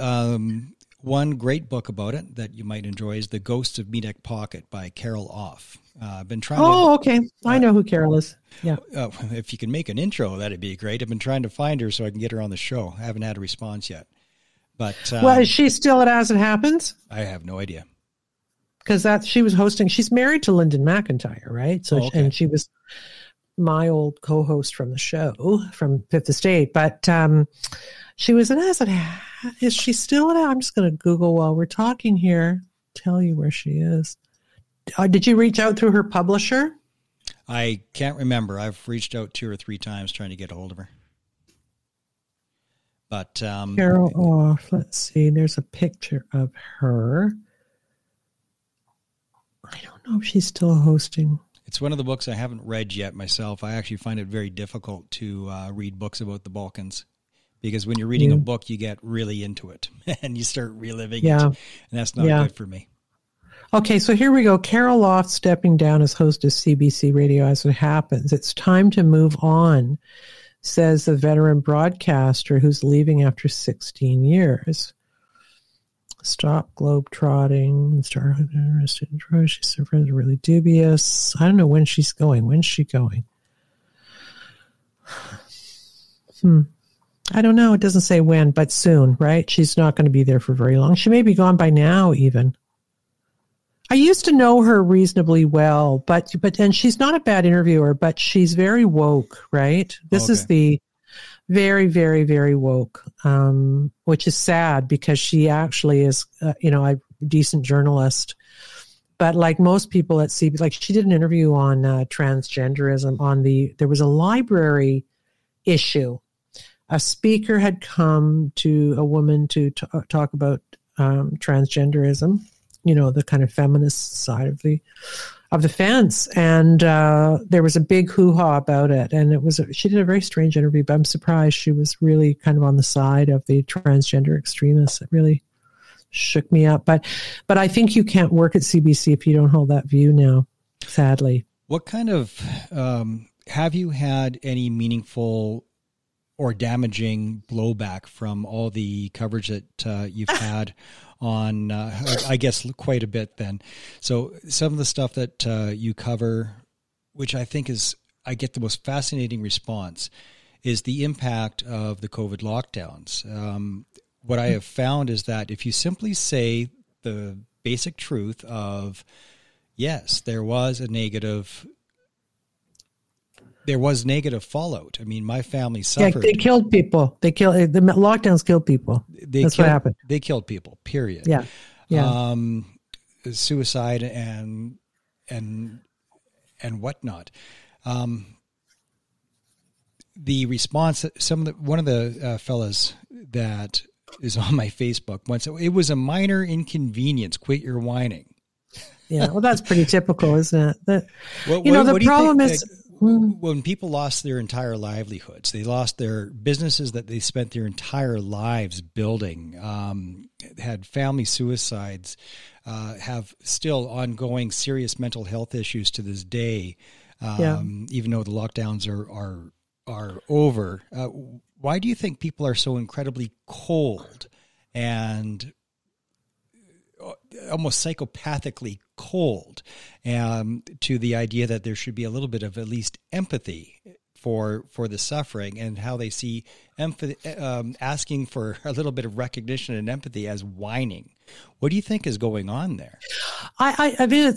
one great book about it that you might enjoy is The Ghosts of Medak Pocket by Carol Off. I've been trying okay. I know who Carol is. Yeah. If you can make an intro, that'd be great. I've been trying to find her so I can get her on the show. I haven't had a response yet. But well, is she still at As It Happens? I have no idea. Because she was hosting. She's married to Lyndon McIntyre, right? So, and she was my old co-host from the show, from Fifth Estate. But she was at As It Happens. Is she still in it? I'm just going to Google while we're talking here, tell you where she is. Did you reach out through her publisher? I can't remember. I've reached out 2 or 3 times trying to get a hold of her. But Carol Off, let's see. There's a picture of her. I don't know if she's still hosting. It's one of the books I haven't read yet myself. I actually find it very difficult to read books about the Balkans. Because when you're reading a book, you get really into it and you start reliving it. And that's not good for me. Okay, so here we go. Carol Loft stepping down as host of CBC Radio As It Happens. It's time to move on, says the veteran broadcaster who's leaving after 16 years. Stop globetrotting. Start interested in Troy. She's really dubious. I don't know when she's going. When's she going? I don't know. It doesn't say when, but soon, right? She's not going to be there for very long. She may be gone by now, even. I used to know her reasonably well, but she's not a bad interviewer, but she's very woke, right? This is the very, very, very woke, which is sad because she actually is, a decent journalist. But like most people at CBC, like she did an interview on transgenderism there was a library issue. A speaker had come to a woman to talk about transgenderism, the kind of feminist side of the fence. And there was a big hoo-ha about it. And she did a very strange interview, but I'm surprised she was really kind of on the side of the transgender extremists. It really shook me up. But I think you can't work at CBC if you don't hold that view now, sadly. What kind of, have you had any meaningful or damaging blowback from all the coverage that you've had on, I guess, quite a bit then? So some of the stuff that you cover, which I think I get the most fascinating response, is the impact of the COVID lockdowns. What I have found is that if you simply say the basic truth of, yes, there was a negative, there was negative fallout. I mean, my family suffered. Yeah, they killed people. The lockdowns killed people. That's what happened. They killed people, period. Yeah. Yeah. Suicide and whatnot. The response, one of the fellas that is on my Facebook once, it was a minor inconvenience. Quit your whining. Yeah, well, that's pretty typical, isn't it? The problem is when people lost their entire livelihoods, they lost their businesses that they spent their entire lives building, had family suicides, have still ongoing serious mental health issues to this day, even though the lockdowns are over. Why do you think people are so incredibly cold and almost psychopathically cold to the idea that there should be a little bit of at least empathy for the suffering, and how they see asking for a little bit of recognition and empathy as whining? What do you think is going on there? I mean,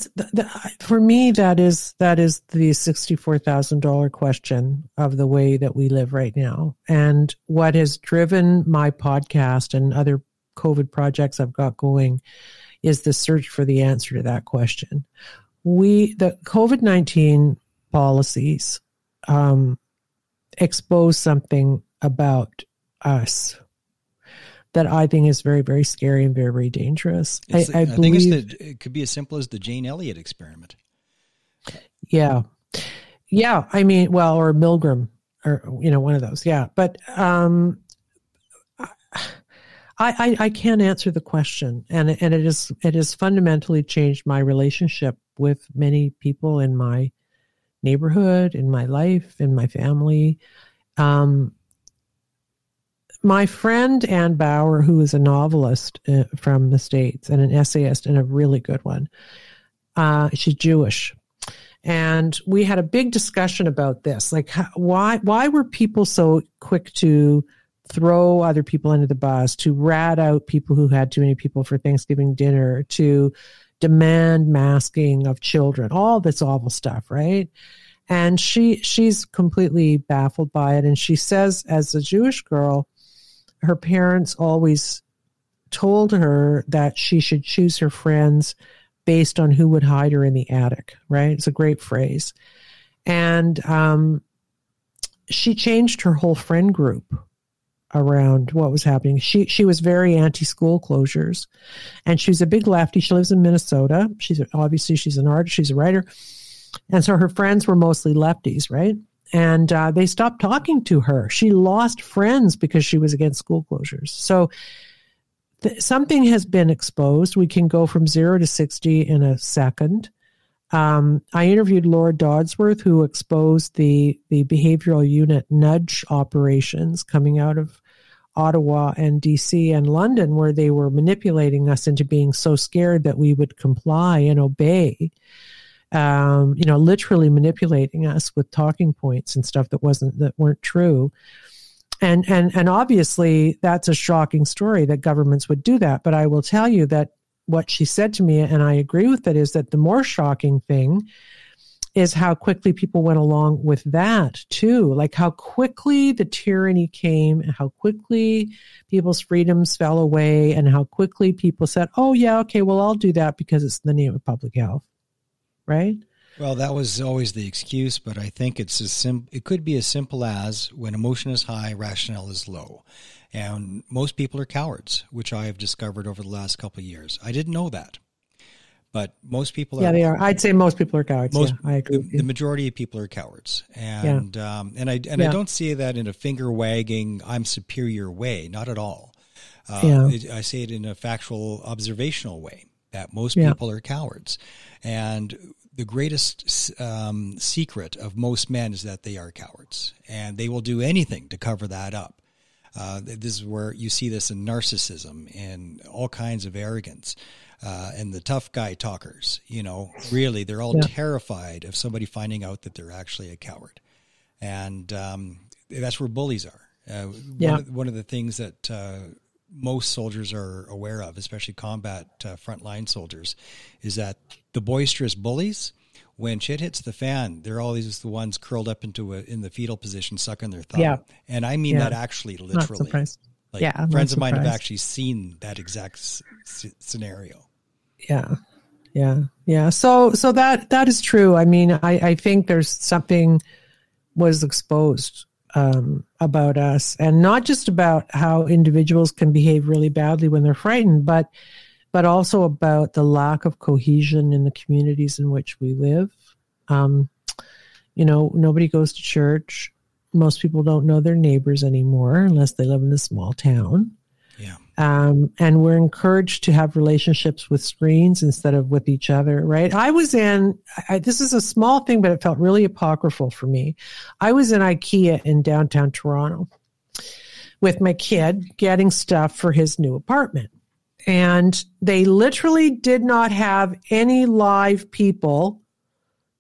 for me, that is the $64,000 question of the way that we live right now. And what has driven my podcast and other COVID projects I've got going is the search for the answer to that question. The COVID-19 policies expose something about us that I think is very, very scary and very, very dangerous. I think it could be as simple as the Jane Elliott experiment. Yeah. Yeah. I mean, well, or Milgram, or, one of those. Yeah. But I can't answer the question. And it has fundamentally changed my relationship with many people in my neighborhood, in my life, in my family. My friend Ann Bauer, who is a novelist from the States and an essayist and a really good one, she's Jewish. And we had a big discussion about this. Like, why were people so quick to throw other people under the bus, to rat out people who had too many people for Thanksgiving dinner, to demand masking of children, all this awful stuff, right? And she's completely baffled by it. And she says, as a Jewish girl, her parents always told her that she should choose her friends based on who would hide her in the attic, right? It's a great phrase. And she changed her whole friend group around what was happening. She was very anti-school closures, and she's a big lefty. She lives in Minnesota. She's an artist. She's a writer. And so her friends were mostly lefties, right? And they stopped talking to her. She lost friends because she was against school closures. So something has been exposed. We can go from 0 to 60 in a second. I interviewed Laura Dodsworth, who exposed the behavioral unit nudge operations coming out of Ottawa and DC and London, where they were manipulating us into being so scared that we would comply and obey. Literally manipulating us with talking points and stuff that weren't true. And obviously that's a shocking story that governments would do that. But I will tell you that what she said to me, and I agree with it, is that the more shocking thing is how quickly people went along with that too. Like, how quickly the tyranny came, and how quickly people's freedoms fell away, and how quickly people said, oh yeah, okay, well, I'll do that because it's in the name of public health. Right? Well, that was always the excuse, but I think it's it could be as simple as, when emotion is high, rationale is low. And most people are cowards, which I have discovered over the last couple of years. I didn't know that, but most people are. Yeah, they are. I'd say most people are cowards. I agree. The majority of people are cowards. And, yeah. I don't see that in a finger wagging, I'm superior way, not at all. I say it in a factual, observational way, that most people are cowards. And the greatest secret of most men is that they are cowards, and they will do anything to cover that up. This is where you see this in narcissism and all kinds of arrogance, and the tough guy talkers, really, they're all terrified of somebody finding out that they're actually a coward. And that's where bullies are. One of the things that most soldiers are aware of, especially combat frontline soldiers, is that the boisterous bullies, when shit hits the fan, they're always the ones curled up into in the fetal position, sucking their thumb. Yeah. And I mean that actually literally. Not surprised. Like friends of mine have actually seen that exact scenario. Yeah. Yeah. Yeah. So that is true. I mean, I think there's something was exposed about us, and not just about how individuals can behave really badly when they're frightened, but also about the lack of cohesion in the communities in which we live. Nobody goes to church. Most people don't know their neighbors anymore unless they live in a small town. Yeah. And we're encouraged to have relationships with screens instead of with each other, right? This is a small thing, but it felt really apocryphal for me. I was in IKEA in downtown Toronto with my kid getting stuff for his new apartment. And they literally did not have any live people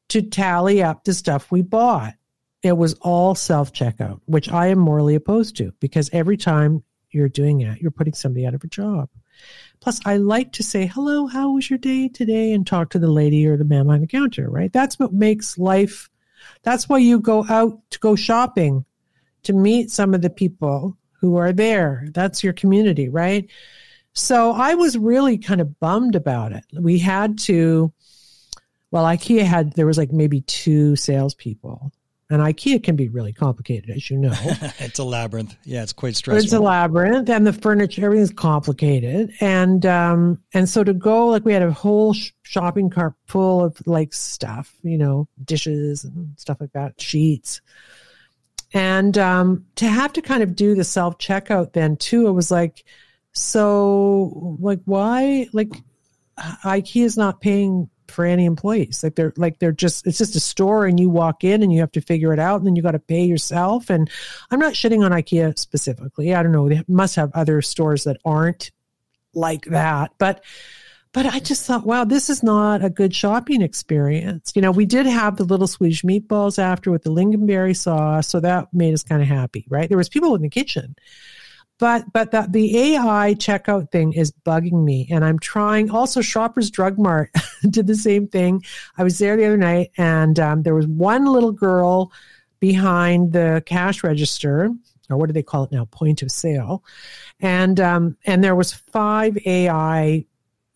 to tally up the stuff we bought. It was all self-checkout, which I am morally opposed to, because every time you're doing it, you're putting somebody out of a job. Plus, I like to say, hello, how was your day today? And talk to the lady or the man behind the counter, right? That's what makes life. That's why you go out to go shopping, to meet some of the people who are there. That's your community, right? So I was really kind of bummed about it. IKEA had, there was like maybe two salespeople. And IKEA can be really complicated, as you know. It's a labyrinth. Yeah, it's quite stressful. It's a labyrinth, and the furniture, everything's complicated. And so to go, like, we had a whole shopping cart full of, like, stuff, dishes and stuff like that, sheets. And to have to kind of do the self-checkout then, too, it was like, so, like, why? Like, IKEA's not paying for any employees. It's just a store, and you walk in and you have to figure it out, and then you got to pay yourself. And I'm not shitting on IKEA specifically. I don't know. They must have other stores that aren't like that. But I just thought, wow, this is not a good shopping experience. We did have the little Swedish meatballs after with the lingonberry sauce. So that made us kind of happy, right? There was people in the kitchen. But that the AI checkout thing is bugging me, and I'm trying. Also, Shoppers Drug Mart did the same thing. I was there the other night, and there was one little girl behind the cash register, or what do they call it now? Point of sale, and there was 5 AI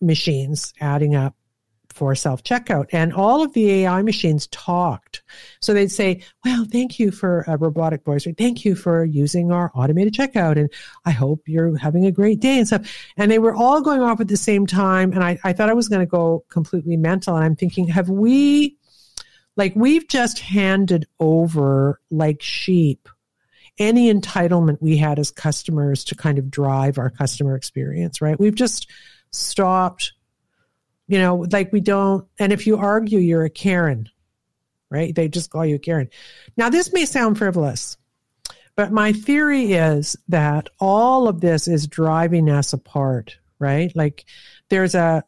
machines adding up for self-checkout, and all of the AI machines talked. So they'd say, well, thank you for a robotic voice, or thank you for using our automated checkout, and I hope you're having a great day and stuff. And they were all going off at the same time, and I thought I was going to go completely mental, and I'm thinking, we've just handed over, like sheep, any entitlement we had as customers to kind of drive our customer experience, right? We've just stopped. We don't, and if you argue, you're a Karen, right? They just call you a Karen. Now, this may sound frivolous, but my theory is that all of this is driving us apart, right? Like there's a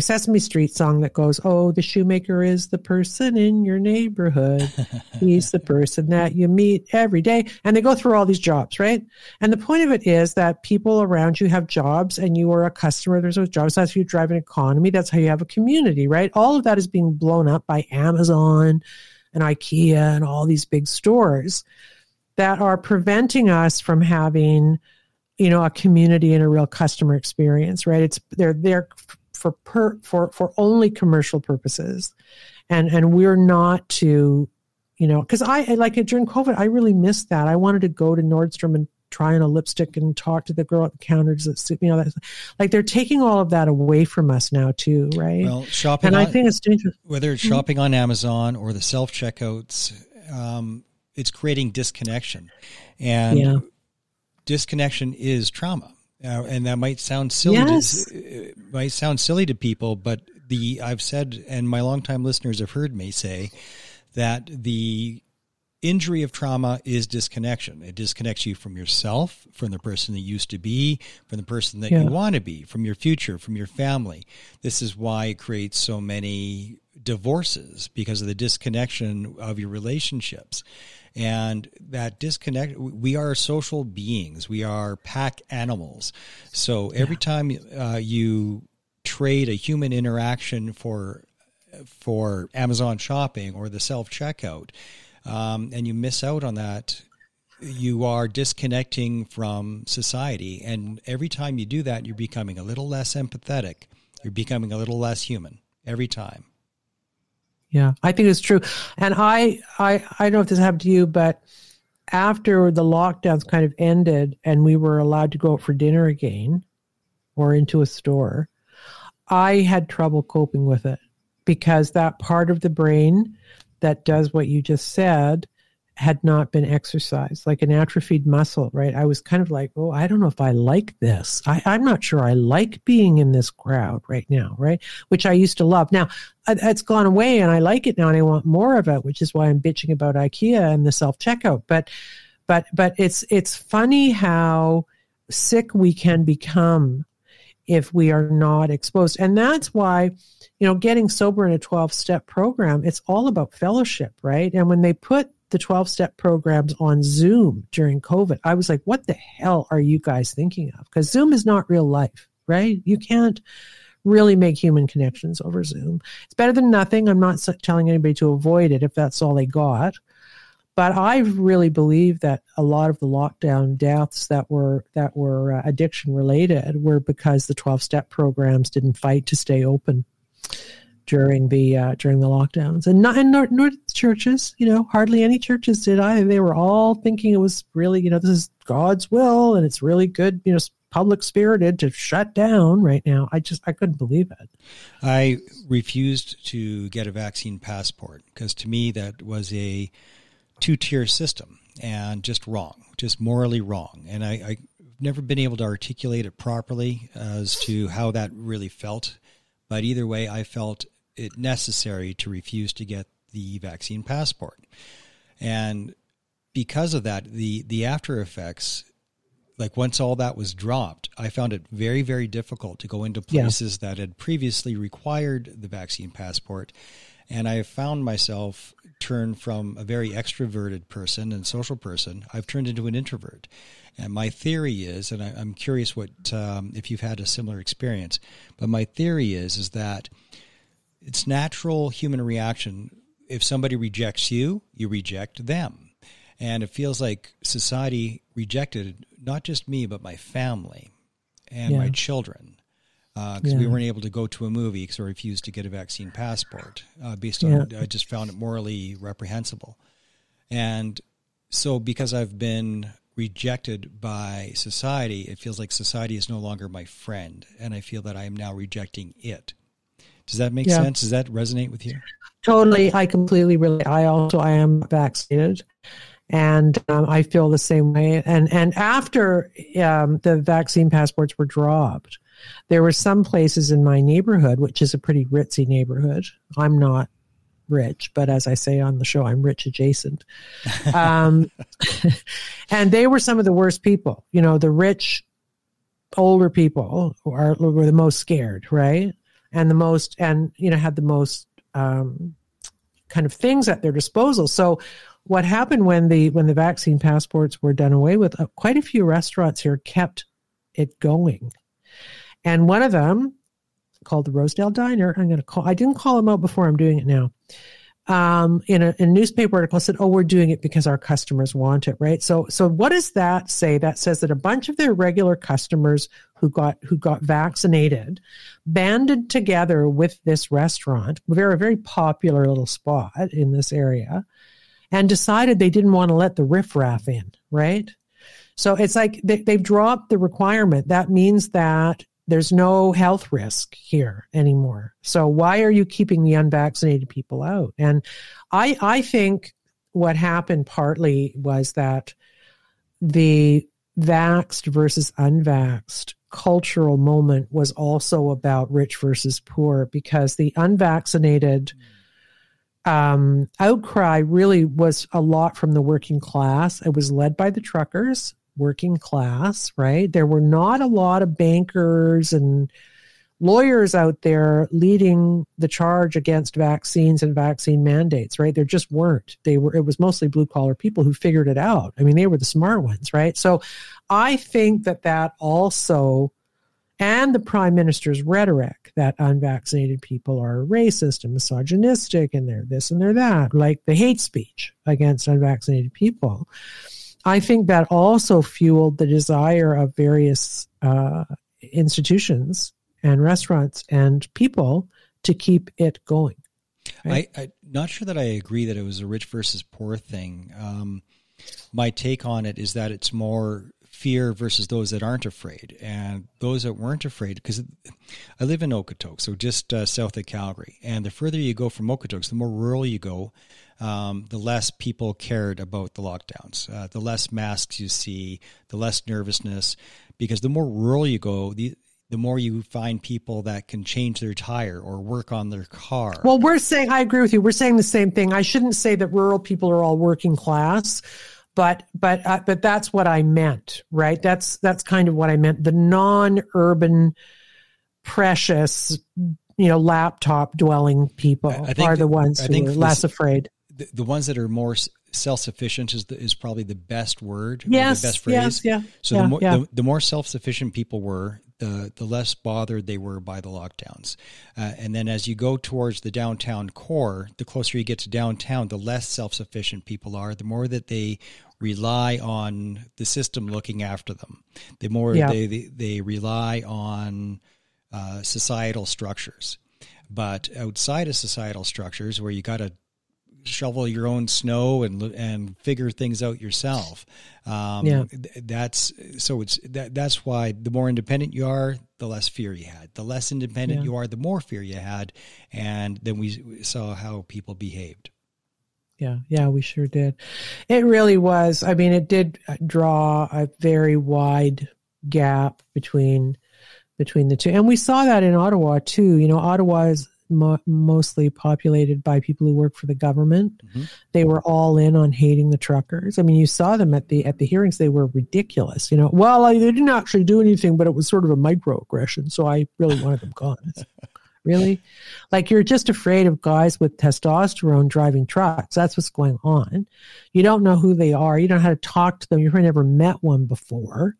Sesame Street song that goes, oh, the shoemaker is the person in your neighborhood. He's the person that you meet every day. And they go through all these jobs, right? And the point of it is that people around you have jobs, and you are a customer. There's those jobs. That's how you drive an economy. That's how you have a community, right? All of that is being blown up by Amazon and IKEA and all these big stores that are preventing us from having, a community and a real customer experience, right? They're for only commercial purposes, and we're not to, because I during COVID I really missed that. I wanted to go to Nordstrom and try on a lipstick and talk to the girl at the counters that suit me. They're taking all of that away from us now too, right? Well, shopping, and I think it's dangerous. Whether it's shopping on Amazon or the self checkouts, it's creating disconnection, and disconnection is trauma. And that might sound silly. Yes. It might sound silly to people, but I've said, and my longtime listeners have heard me say, that the injury of trauma is disconnection. It disconnects you from yourself, from the person that you used to be, from the person that you want to be, from your future, from your family. This is why it creates so many divorces, because of the disconnection of your relationships. And that disconnect, we are social beings. We are pack animals. So every time you trade a human interaction for Amazon shopping or the self-checkout, and you miss out on that, you are disconnecting from society. And every time you do that, you're becoming a little less empathetic. You're becoming a little less human every time. Yeah, I think it's true. And I don't know if this happened to you, but after the lockdowns kind of ended and we were allowed to go out for dinner again or into a store, I had trouble coping with it, because that part of the brain that does what you just said had not been exercised, like an atrophied muscle, right? I was kind of like, oh, I don't know if I like this. I'm not sure I like being in this crowd right now, right? Which I used to love. Now, it's gone away and I like it now and I want more of it, which is why I'm bitching about IKEA and the self-checkout. But it's funny how sick we can become if we are not exposed. And that's why, you know, getting sober in a 12-step program, it's all about fellowship, right? And when they put the 12-step programs on Zoom during COVID, I was like, what the hell are you guys thinking of? Because Zoom is not real life, right? You can't really make human connections over Zoom. It's better than nothing. I'm not telling anybody to avoid it if that's all they got. But I really believe that a lot of the lockdown deaths that were addiction related were because the 12-step programs didn't fight to stay open during the lockdowns, and not churches, you know, hardly any churches did either. They were all thinking it was really, you know, this is God's will and it's really good, you know, public spirited to shut down right now. I couldn't believe it. I refused to get a vaccine passport because to me that was a two-tier system and just wrong, just morally wrong. And I've never been able to articulate it properly as to how that really felt. But either way, I felt it necessary to refuse to get the vaccine passport. And because of that, the after effects, like once all that was dropped, I found it very, very difficult to go into places that had previously required the vaccine passport. And I have found myself turn from a very extroverted person and social person, I've turned into an introvert. And my theory is, and I'm curious what if you've had a similar experience, but my theory is that it's natural human reaction. If somebody rejects you, you reject them. And it feels like society rejected not just me, but my family and my children. Because we weren't able to go to a movie because I refused to get a vaccine passport based on, I just found it morally reprehensible. And so because I've been rejected by society, it feels like society is no longer my friend. And I feel that I am now rejecting it. Does that make sense? Does that resonate with you? Totally. I completely relate. I am vaccinated. And I feel the same way. And after the vaccine passports were dropped, there were some places in my neighborhood, which is a pretty ritzy neighborhood. I'm not rich, but as I say on the show, I'm rich adjacent. And they were some of the worst people. You know, the rich, older people were the most scared, right? And the most, and, you know, had the most kind of things at their disposal. So what happened when the vaccine passports were done away with, quite a few restaurants here kept it going. And one of them, called the Rosedale Diner, I didn't call him out before, I'm doing it now. In a newspaper article said, oh, we're doing it because our customers want it, right? So what does that say? That says that a bunch of their regular customers who got vaccinated banded together with this restaurant, a very, very popular little spot in this area, and decided they didn't want to let the riffraff in, right? So it's like they've dropped the requirement. That means that there's no health risk here anymore. So why are you keeping the unvaccinated people out? And I think what happened partly was that the vaxxed versus unvaxxed cultural moment was also about rich versus poor, because the unvaccinated outcry really was a lot from the working class. It was led by the truckers, working class, right? There were not a lot of bankers and lawyers out there leading the charge against vaccines and vaccine mandates, right? There just weren't. It was mostly blue collar people who figured it out. I mean, they were the smart ones, right? So I think that also, and the prime minister's rhetoric that unvaccinated people are racist and misogynistic and they're this and they're that, like the hate speech against unvaccinated people. I think that also fueled the desire of various institutions and restaurants and people to keep it going. Right? I'm not sure that I agree that it was a rich versus poor thing. My take on it is that it's more fear versus those that aren't afraid, and those that weren't afraid, because I live in Okotoks, so just south of Calgary, and the further you go from Okotoks, the more rural you go, the less people cared about the lockdowns, the less masks you see, the less nervousness, because the more rural you go, the more you find people that can change their tire or work on their car. Well, I agree with you. We're saying the same thing. I shouldn't say that rural people are all working class, but that's what I meant, right? That's kind of what I meant. The non-urban, precious, laptop dwelling people are the ones who are less afraid. The ones that are more self-sufficient is probably the best word. Yes, the best phrase. Yes, yeah. So yeah, the more self-sufficient people were, the less bothered they were by the lockdowns. And then as you go towards the downtown core, the closer you get to downtown, the less self-sufficient people are, the more that they rely on the system looking after them, the more they rely on societal structures. But outside of societal structures, where you got to shovel your own snow and figure things out yourself. That's why the more independent you are, the less fear you had. The less independent you are, the more fear you had. And then we saw how people behaved. Yeah, we sure did. It really was. I mean, it did draw a very wide gap between the two, and we saw that in Ottawa too. Ottawa is mostly populated by people who work for the government. Mm-hmm. They were all in on hating the truckers. I mean, you saw them at the hearings. They were ridiculous. They didn't actually do anything, but it was sort of a microaggression. So I really wanted them gone. Really? Like, you're just afraid of guys with testosterone driving trucks. That's what's going on. You don't know who they are. You don't know how to talk to them. You've never met one before.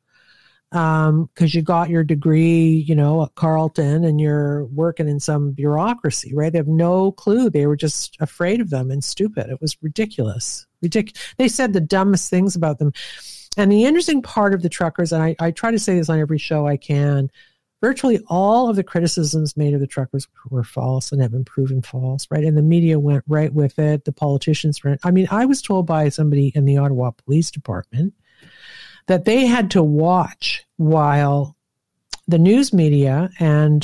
Because you got your degree, at Carleton, and you're working in some bureaucracy, right? They have no clue. They were just afraid of them and stupid. It was ridiculous. They said the dumbest things about them. And the interesting part of the truckers, and I try to say this on every show I can, virtually all of the criticisms made of the truckers were false and have been proven false, right? And the media went right with it. The politicians went. I mean, I was told by somebody in the Ottawa Police Department that they had to watch while the news media and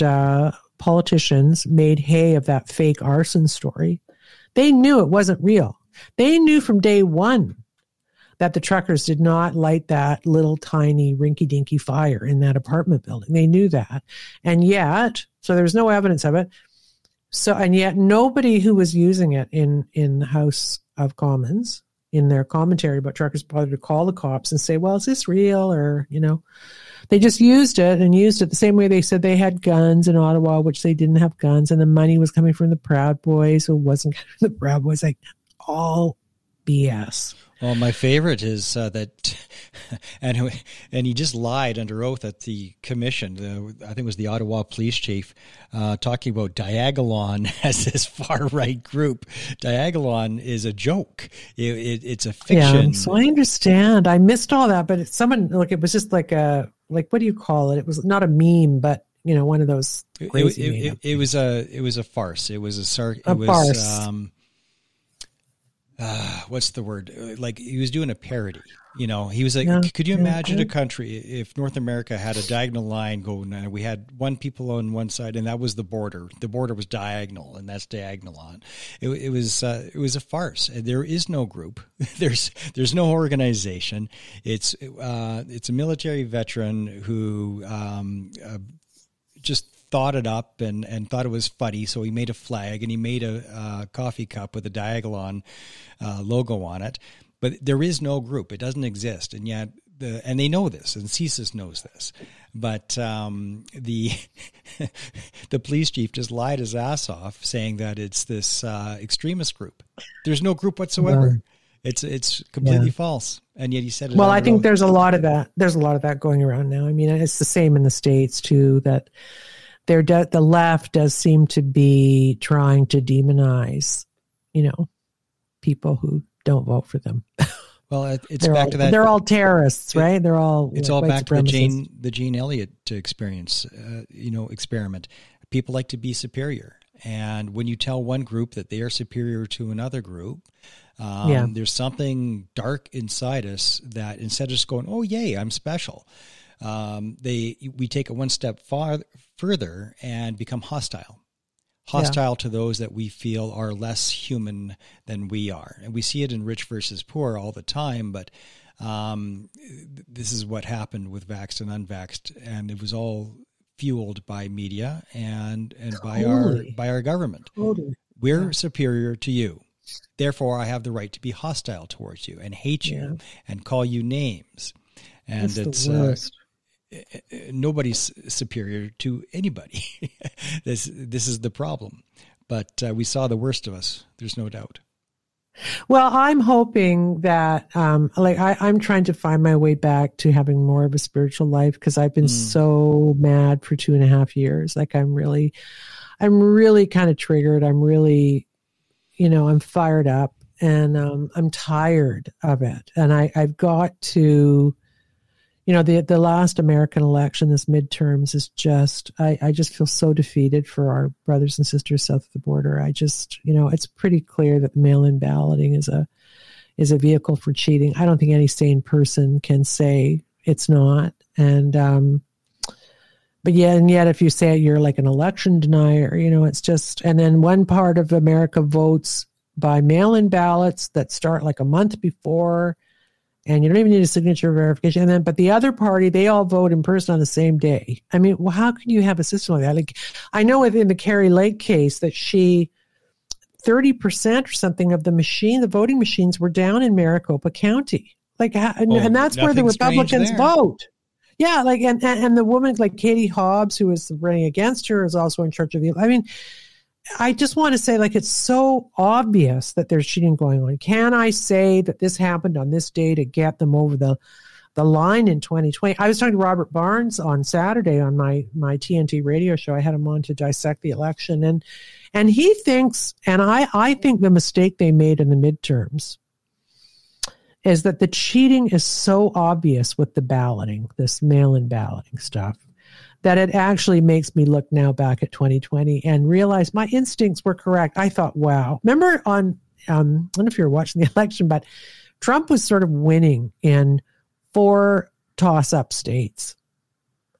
politicians made hay of that fake arson story. They knew it wasn't real. They knew from day one that the truckers did not light that little tiny rinky-dinky fire in that apartment building. They knew that. And yet, so there was no evidence of it. So, and yet nobody who was using it in the House of Commons, in their commentary about truckers, bothered to call the cops and say, well, is this real? Or, they just used it the same way they said they had guns in Ottawa, which they didn't have guns. And the money was coming from the Proud Boys. So it wasn't the Proud Boys, like all BS. Well, my favorite is that, and he just lied under oath at the commission. I think it was the Ottawa police chief talking about Diagonal as this far right group. Diagonal is a joke. It's a fiction. Yeah, so I understand. I missed all that, but it was just like what do you call it? It was not a meme, but one of those crazy. It was a farce. It was a farce. What's the word? Like, he was doing a parody. He was like, could you imagine a country if North America had a diagonal line going and we had one people on one side and that was the border. The border was diagonal and that's diagonal on. It was a farce. There is no group. There's no organization. It's a military veteran who just thought it up and thought it was funny. So he made a flag and he made a coffee cup with a Diagonal logo on it. But there is no group. It doesn't exist. And yet, and they know this, and CSIS knows this. But the police chief just lied his ass off, saying that it's this extremist group. There's no group whatsoever. Yeah. It's completely false. And yet he said it. Well, I think there's a lot of that. There's a lot of that going around now. I mean, it's the same in the States too, that the left does seem to be trying to demonize, people who don't vote for them. Well, it's back to that. They're all terrorists, right? They're all. It's all back to the Jane Elliott experience, experiment. People like to be superior. And when you tell one group that they are superior to another group, there's something dark inside us that instead of just going, oh, yay, I'm special, we take it one step further and become hostile to those that we feel are less human than we are. And we see it in rich versus poor all the time, but this is what happened with vaxxed and unvaxxed, and it was all fueled by media and by our government. Totally. We're superior to you. Therefore, I have the right to be hostile towards you and hate you and call you names. And it's the worst. Nobody's superior to anybody. This is the problem. But we saw the worst of us. There's no doubt. Well, I'm hoping that, I'm trying to find my way back to having more of a spiritual life, because I've been so mad for 2.5 years. Like I'm really kind of triggered. I'm really, I'm fired up, and I'm tired of it. And I've got to, the last American election, this midterms, is just, I just feel so defeated for our brothers and sisters south of the border. I just, it's pretty clear that mail-in balloting is a vehicle for cheating. I don't think any sane person can say it's not. And, but yet if you say you're like an election denier, it's just, and then one part of America votes by mail-in ballots that start like a month before, and you don't even need a signature verification. And then, but the other party, they all vote in person on the same day. I mean, well, how can you have a system like that? Like, I know within the Carrie Lake case that 30% or something of the voting machines were down in Maricopa County. Like, and that's where the Republicans vote. Yeah. Like, and the woman, like Katie Hobbs, who is running against her, is also in charge of the, I mean, I just want to say, like, it's so obvious that there's cheating going on. Can I say that this happened on this day to get them over the line in 2020? I was talking to Robert Barnes on Saturday on my TNT radio show. I had him on to dissect the election. And he thinks, and I think the mistake they made in the midterms is that the cheating is so obvious with the balloting, this mail-in balloting stuff, that it actually makes me look now back at 2020 and realize my instincts were correct. I thought, wow. Remember on, I don't know if you were watching the election, but Trump was sort of winning in 4 toss-up states.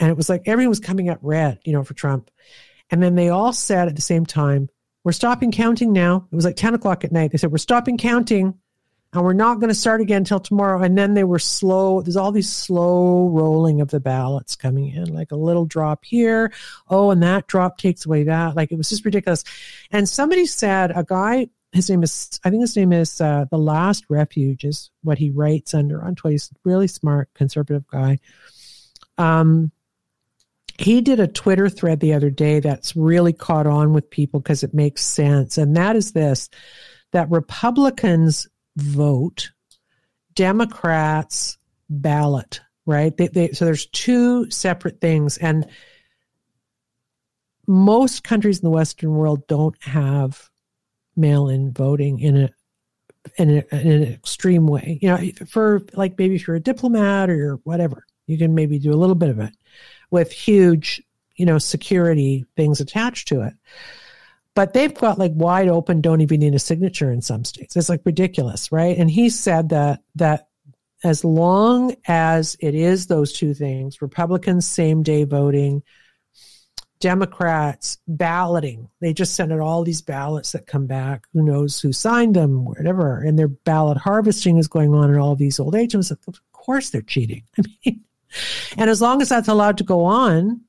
And it was like everyone was coming up red, for Trump. And then they all said at the same time, we're stopping counting now. It was like 10 o'clock at night. They said, we're stopping counting, and we're not going to start again until tomorrow. And then they were slow. There's all these slow rolling of the ballots coming in, like a little drop here. Oh, and that drop takes away that. Like, it was just ridiculous. And somebody said, a guy, his name is The Last Refuge is what he writes under on Twitter. He's a really smart conservative guy. He did a Twitter thread the other day that's really caught on with people because it makes sense. And that is this, that Republicans vote, Democrats ballot, right? So there's 2 separate things, and most countries in the Western world don't have mail-in voting in an extreme way. For like, maybe if you're a diplomat or you're whatever, you can maybe do a little bit of it with huge, security things attached to it. But they've got like wide open, don't even need a signature in some states. It's like ridiculous, right? And he said that as long as it is those 2 things, Republicans same day voting, Democrats balloting, they just send out all these ballots that come back, who knows who signed them, whatever, and their ballot harvesting is going on in all these old age homes. Of course they're cheating. I mean, and as long as that's allowed to go on,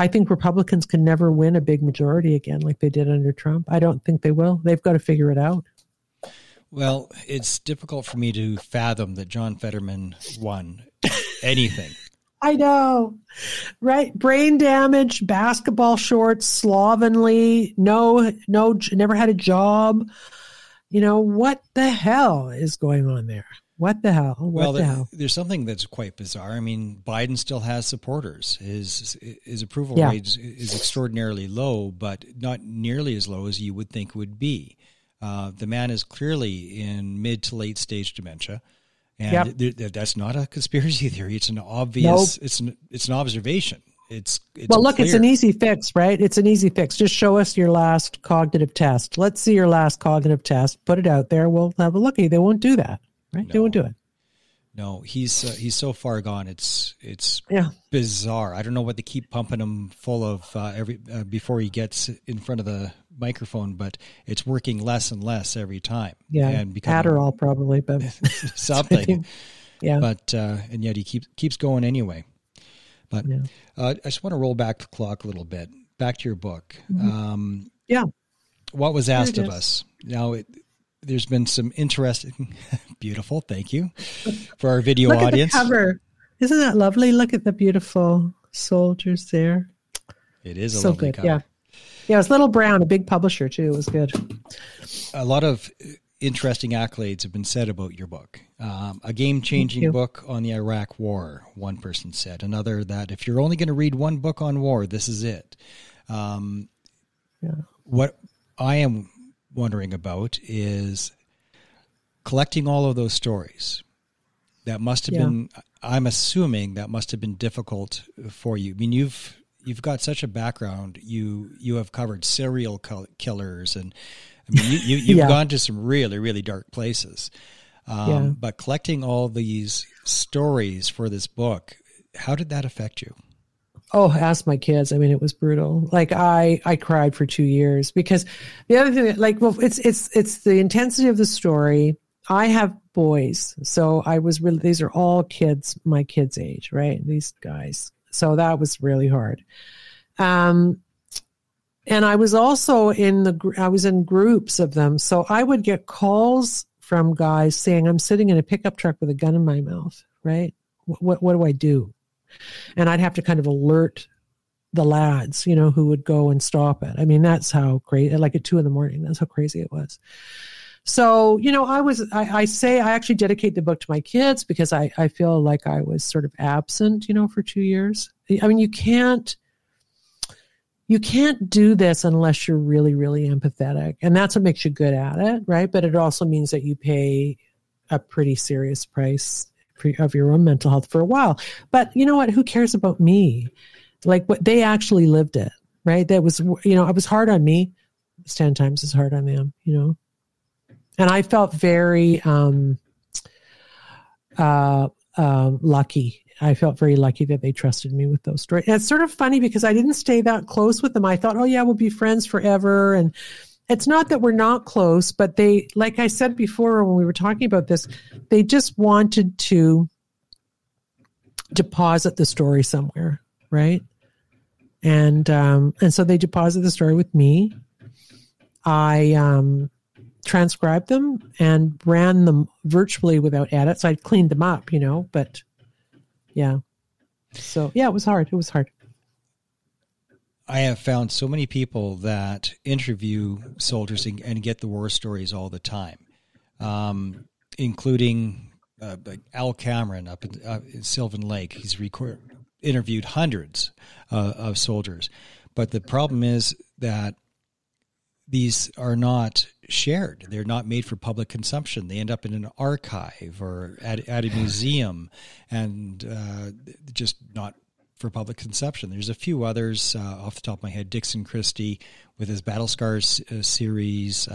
I think Republicans can never win a big majority again like they did under Trump. I don't think they will. They've got to figure it out. Well, it's difficult for me to fathom that John Fetterman won anything. I know, right? Brain damage, basketball shorts, slovenly, no, never had a job. You know, what the hell is going on there? What the hell? There's something that's quite bizarre. I mean, Biden still has supporters. His approval rate is extraordinarily low, but not nearly as low as you would think it would be. The man is clearly in mid to late stage dementia, and that's not a conspiracy theory. It's an obvious. Nope. It's an observation. It's clear. It's an easy fix, right? It's an easy fix. Just show us your last cognitive test. Let's see your last cognitive test. Put it out there. We'll have a looky. They won't do that. Right? No. They won't do it. No, he's so far gone. It's bizarre. I don't know what they keep pumping him full of before he gets in front of the microphone, but it's working less and less every time. Yeah, and Adderall probably, but something. Yeah, but and yet he keeps going anyway. But I just want to roll back the clock a little bit, back to your book. Mm-hmm. What was asked of us? Now there's been some interesting, beautiful, thank you, for our video Look audience. At the cover. Isn't that lovely? Look at the beautiful soldiers there. It is a lovely cover. Yeah. Yeah, it was Little Brown, a big publisher too. It was good. A lot of interesting accolades have been said about your book. A game-changing book on the Iraq War, one person said. Another that if you're only going to read one book on war, this is it. What I am wondering about is collecting all of those stories. That must have been, I'm assuming that must have been difficult for you. I mean, you've got such a background. You have covered serial killers, and I mean, you've gone to some really, really dark places. But collecting all these stories for this book, how did that affect you? Oh, ask my kids. I mean, it was brutal. Like I cried for 2 years because the other thing, it's the intensity of the story. I have boys, so I was really, these are all kids, my kids' age, right? These guys. So that was really hard. And I was also in groups of them. So I would get calls from guys saying, I'm sitting in a pickup truck with a gun in my mouth, right? What do I do? And I'd have to kind of alert the lads, you know, who would go and stop it. I mean, that's how crazy, like at 2 a.m, that's how crazy it was. So, you know, I actually dedicate the book to my kids because I feel like I was sort of absent, you know, for 2 years. I mean, you can't do this unless you're really, really empathetic. And that's what makes you good at it, right? But it also means that you pay a pretty serious price of your own mental health for a while. But you know what? Who cares about me? Like what they actually lived it, right? That was, you know, it was hard on me. It's 10 times as hard on them, you know? And I felt very lucky. I felt very lucky that they trusted me with those stories. And it's sort of funny because I didn't stay that close with them. I thought, we'll be friends forever. And it's not that we're not close, but they, like I said before when we were talking about this, they just wanted to deposit the story somewhere, right? And so they deposited the story with me. I transcribed them and ran them virtually without edits. I cleaned them up, you know, but yeah. So yeah, it was hard. It was hard. I have found so many people that interview soldiers and get the war stories all the time, including like Al Cameron up in Sylvan Lake. He's interviewed hundreds of soldiers. But the problem is that these are not shared. They're not made for public consumption. They end up in an archive or at a museum and just not for public consumption. There's a few others off the top of my head. Dixon Christie with his Battle Scars series,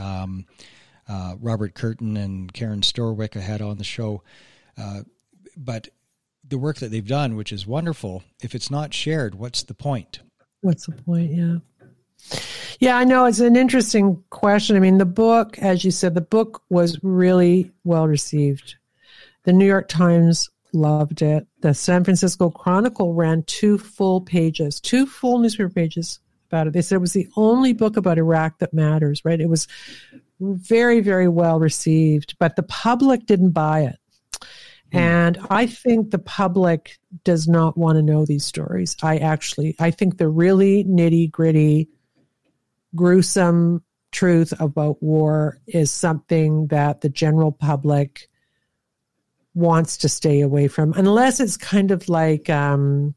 Robert Curtin and Karen Storwick I had on the show. But the work that they've done, which is wonderful, if it's not shared, what's the point? What's the point, yeah. Yeah, I know. It's an interesting question. I mean, the book, as you said, the book was really well received. The New York Times loved it. The San Francisco Chronicle ran two full newspaper pages about it. They said it was the only book about Iraq that matters, right? It was very, very well received, but the public didn't buy it. And I think the public does not want to know these stories. I think the really nitty gritty, gruesome truth about war is something that the general public wants to stay away from, unless it's kind of like, some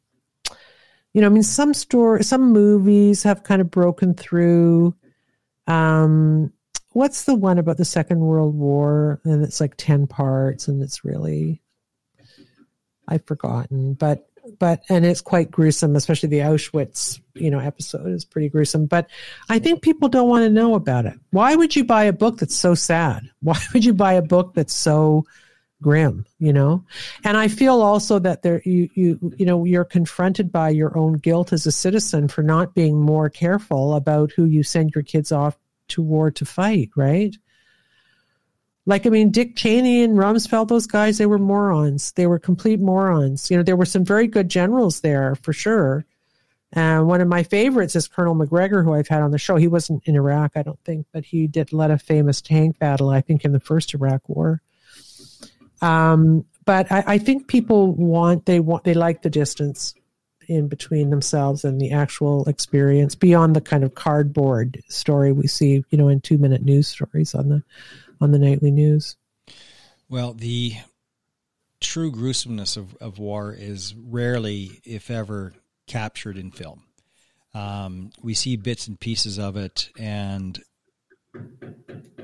movies have kind of broken through. What's the one about the Second World War? And it's like 10 parts, and it's really, I've forgotten, but and it's quite gruesome, especially the Auschwitz, episode is pretty gruesome. But I think people don't want to know about it. Why would you buy a book that's so sad? Why would you buy a book that's so grim, And I feel also that there you're confronted by your own guilt as a citizen for not being more careful about who you send your kids off to war to fight, right? Like, I mean, Dick Cheney and Rumsfeld, those guys, they were morons. They were complete morons. There were some very good generals there for sure. One of my favorites is Colonel McGregor, who I've had on the show. He wasn't in Iraq, I don't think, but he did lead a famous tank battle, I think, in the first Iraq War. But I think people they like the distance in between themselves and the actual experience, beyond the kind of cardboard story we see, in 2-minute news stories on the nightly news. Well, the true gruesomeness of war is rarely, if ever, captured in film. We see bits and pieces of it,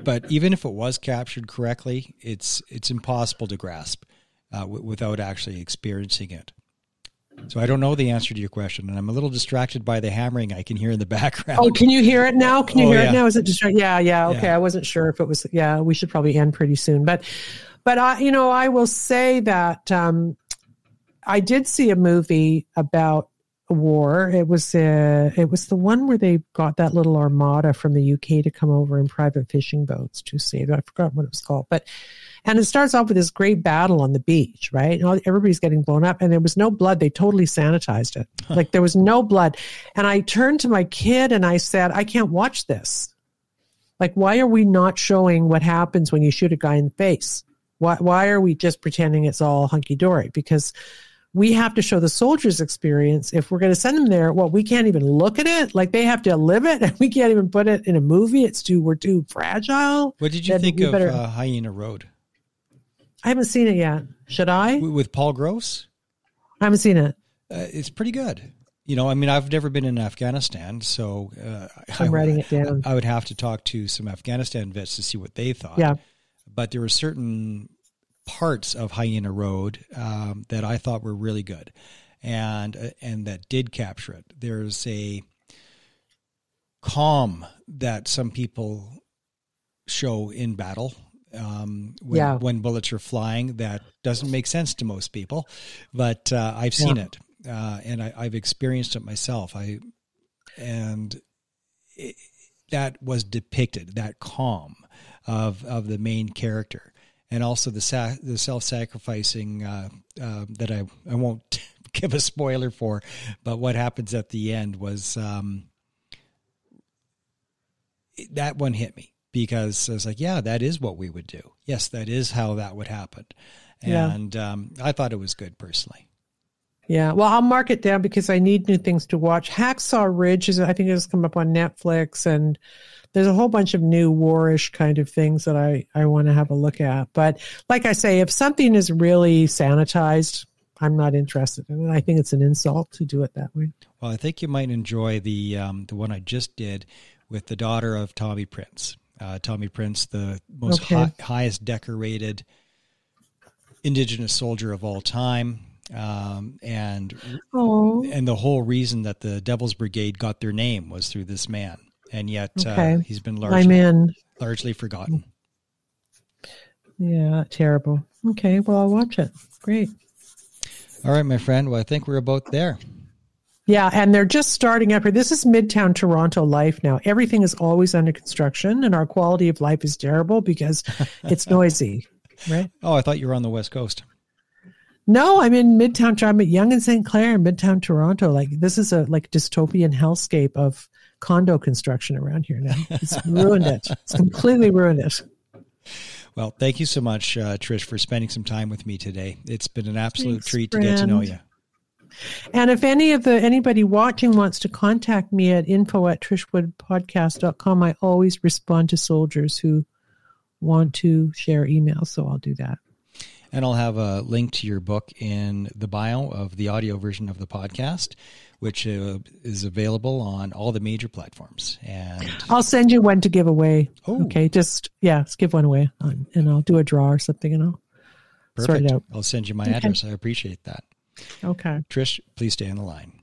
but even if it was captured correctly, it's impossible to grasp without actually experiencing it. So I don't know the answer to your question, and I'm a little distracted by the hammering I can hear in the background. Oh, can you hear it now? It now? Is it distracting? Yeah. Okay, yeah. I wasn't sure if it was. Yeah, we should probably end pretty soon. But I will say that I did see a movie about war. It was the one where they got that little armada from the UK to come over in private fishing boats to save. I forgot what it was called, but. And it starts off with this great battle on the beach, right? And everybody's getting blown up, and there was no blood. They totally sanitized it. Like, there was no blood. And I turned to my kid and I said, I can't watch this. Like, why are we not showing what happens when you shoot a guy in the face? Why are we just pretending it's all hunky-dory? Because we have to show the soldiers' experience. If we're going to send them there, well, we can't even look at it. Like, they have to live it, and we can't even put it in a movie. We're too fragile. What did you think of Hyena Road? I haven't seen it yet. Should I? With Paul Gross? I haven't seen it. It's pretty good. I've never been in Afghanistan, so I'm writing it down. I would have to talk to some Afghanistan vets to see what they thought. Yeah. But there were certain parts of Hyena Road that I thought were really good and that did capture it. There's a calm that some people show in battle. When bullets are flying, that doesn't make sense to most people, but I've seen it and I've experienced it myself. That was depicted, that calm of the main character, and also the self-sacrificing that I won't give a spoiler for, but what happens at the end was that one hit me. Because I was like, yeah, that is what we would do. Yes, that is how that would happen. And I thought it was good personally. Yeah, well, I'll mark it down because I need new things to watch. Hacksaw Ridge, I think it has come up on Netflix. And there's a whole bunch of new war-ish kind of things that I want to have a look at. But like I say, if something is really sanitized, I'm not interested in it. I think it's an insult to do it that way. Well, I think you might enjoy the one I just did with the daughter of Tommy Prince. Tommy Prince, the most highest decorated Indigenous soldier of all time, and the whole reason that the Devil's Brigade got their name was through this man, and yet he's been largely forgotten. Yeah, terrible. Okay, well, I'll watch it. Great. All right, my friend. Well, I think we're about there. Yeah, and they're just starting up here. This is Midtown Toronto life now. Everything is always under construction, and our quality of life is terrible because it's noisy, right? Oh, I thought you were on the West Coast. No, I'm in Midtown. I'm at Yonge and St. Clair in Midtown Toronto. Like, this is a dystopian hellscape of condo construction around here now. It's ruined it. It's completely ruined it. Well, thank you so much, Trish, for spending some time with me today. It's been an absolute treat to get to know you. And if anybody watching wants to contact me at info@trishwoodpodcast.com, I always respond to soldiers who want to share emails, so I'll do that. And I'll have a link to your book in the bio of the audio version of the podcast, which is available on all the major platforms. And I'll send you one to give away. Oh. Okay, just give one away, and I'll do a draw or something, and I'll sort it out. I'll send you my address. I appreciate that. Okay. Trish, please stay on the line.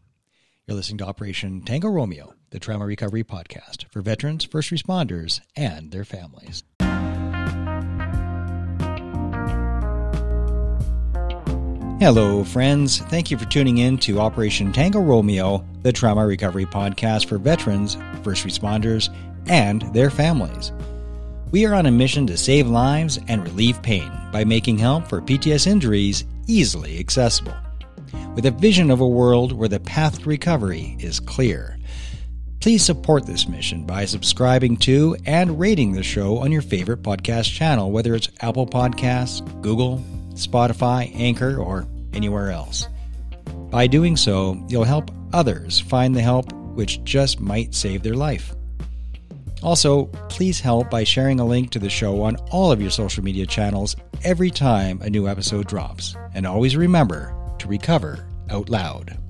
You're listening to Operation Tango Romeo, the Trauma Recovery Podcast for veterans, first responders, and their families. Hello, friends. Thank you for tuning in to Operation Tango Romeo, the Trauma Recovery Podcast for veterans, first responders, and their families. We are on a mission to save lives and relieve pain by making help for PTS injuries easily accessible, with a vision of a world where the path to recovery is clear. Please support this mission by subscribing to and rating the show on your favorite podcast channel, whether it's Apple Podcasts, Google, Spotify, Anchor, or anywhere else. By doing so, you'll help others find the help which just might save their life. Also, please help by sharing a link to the show on all of your social media channels every time a new episode drops. And always remember to recover out loud.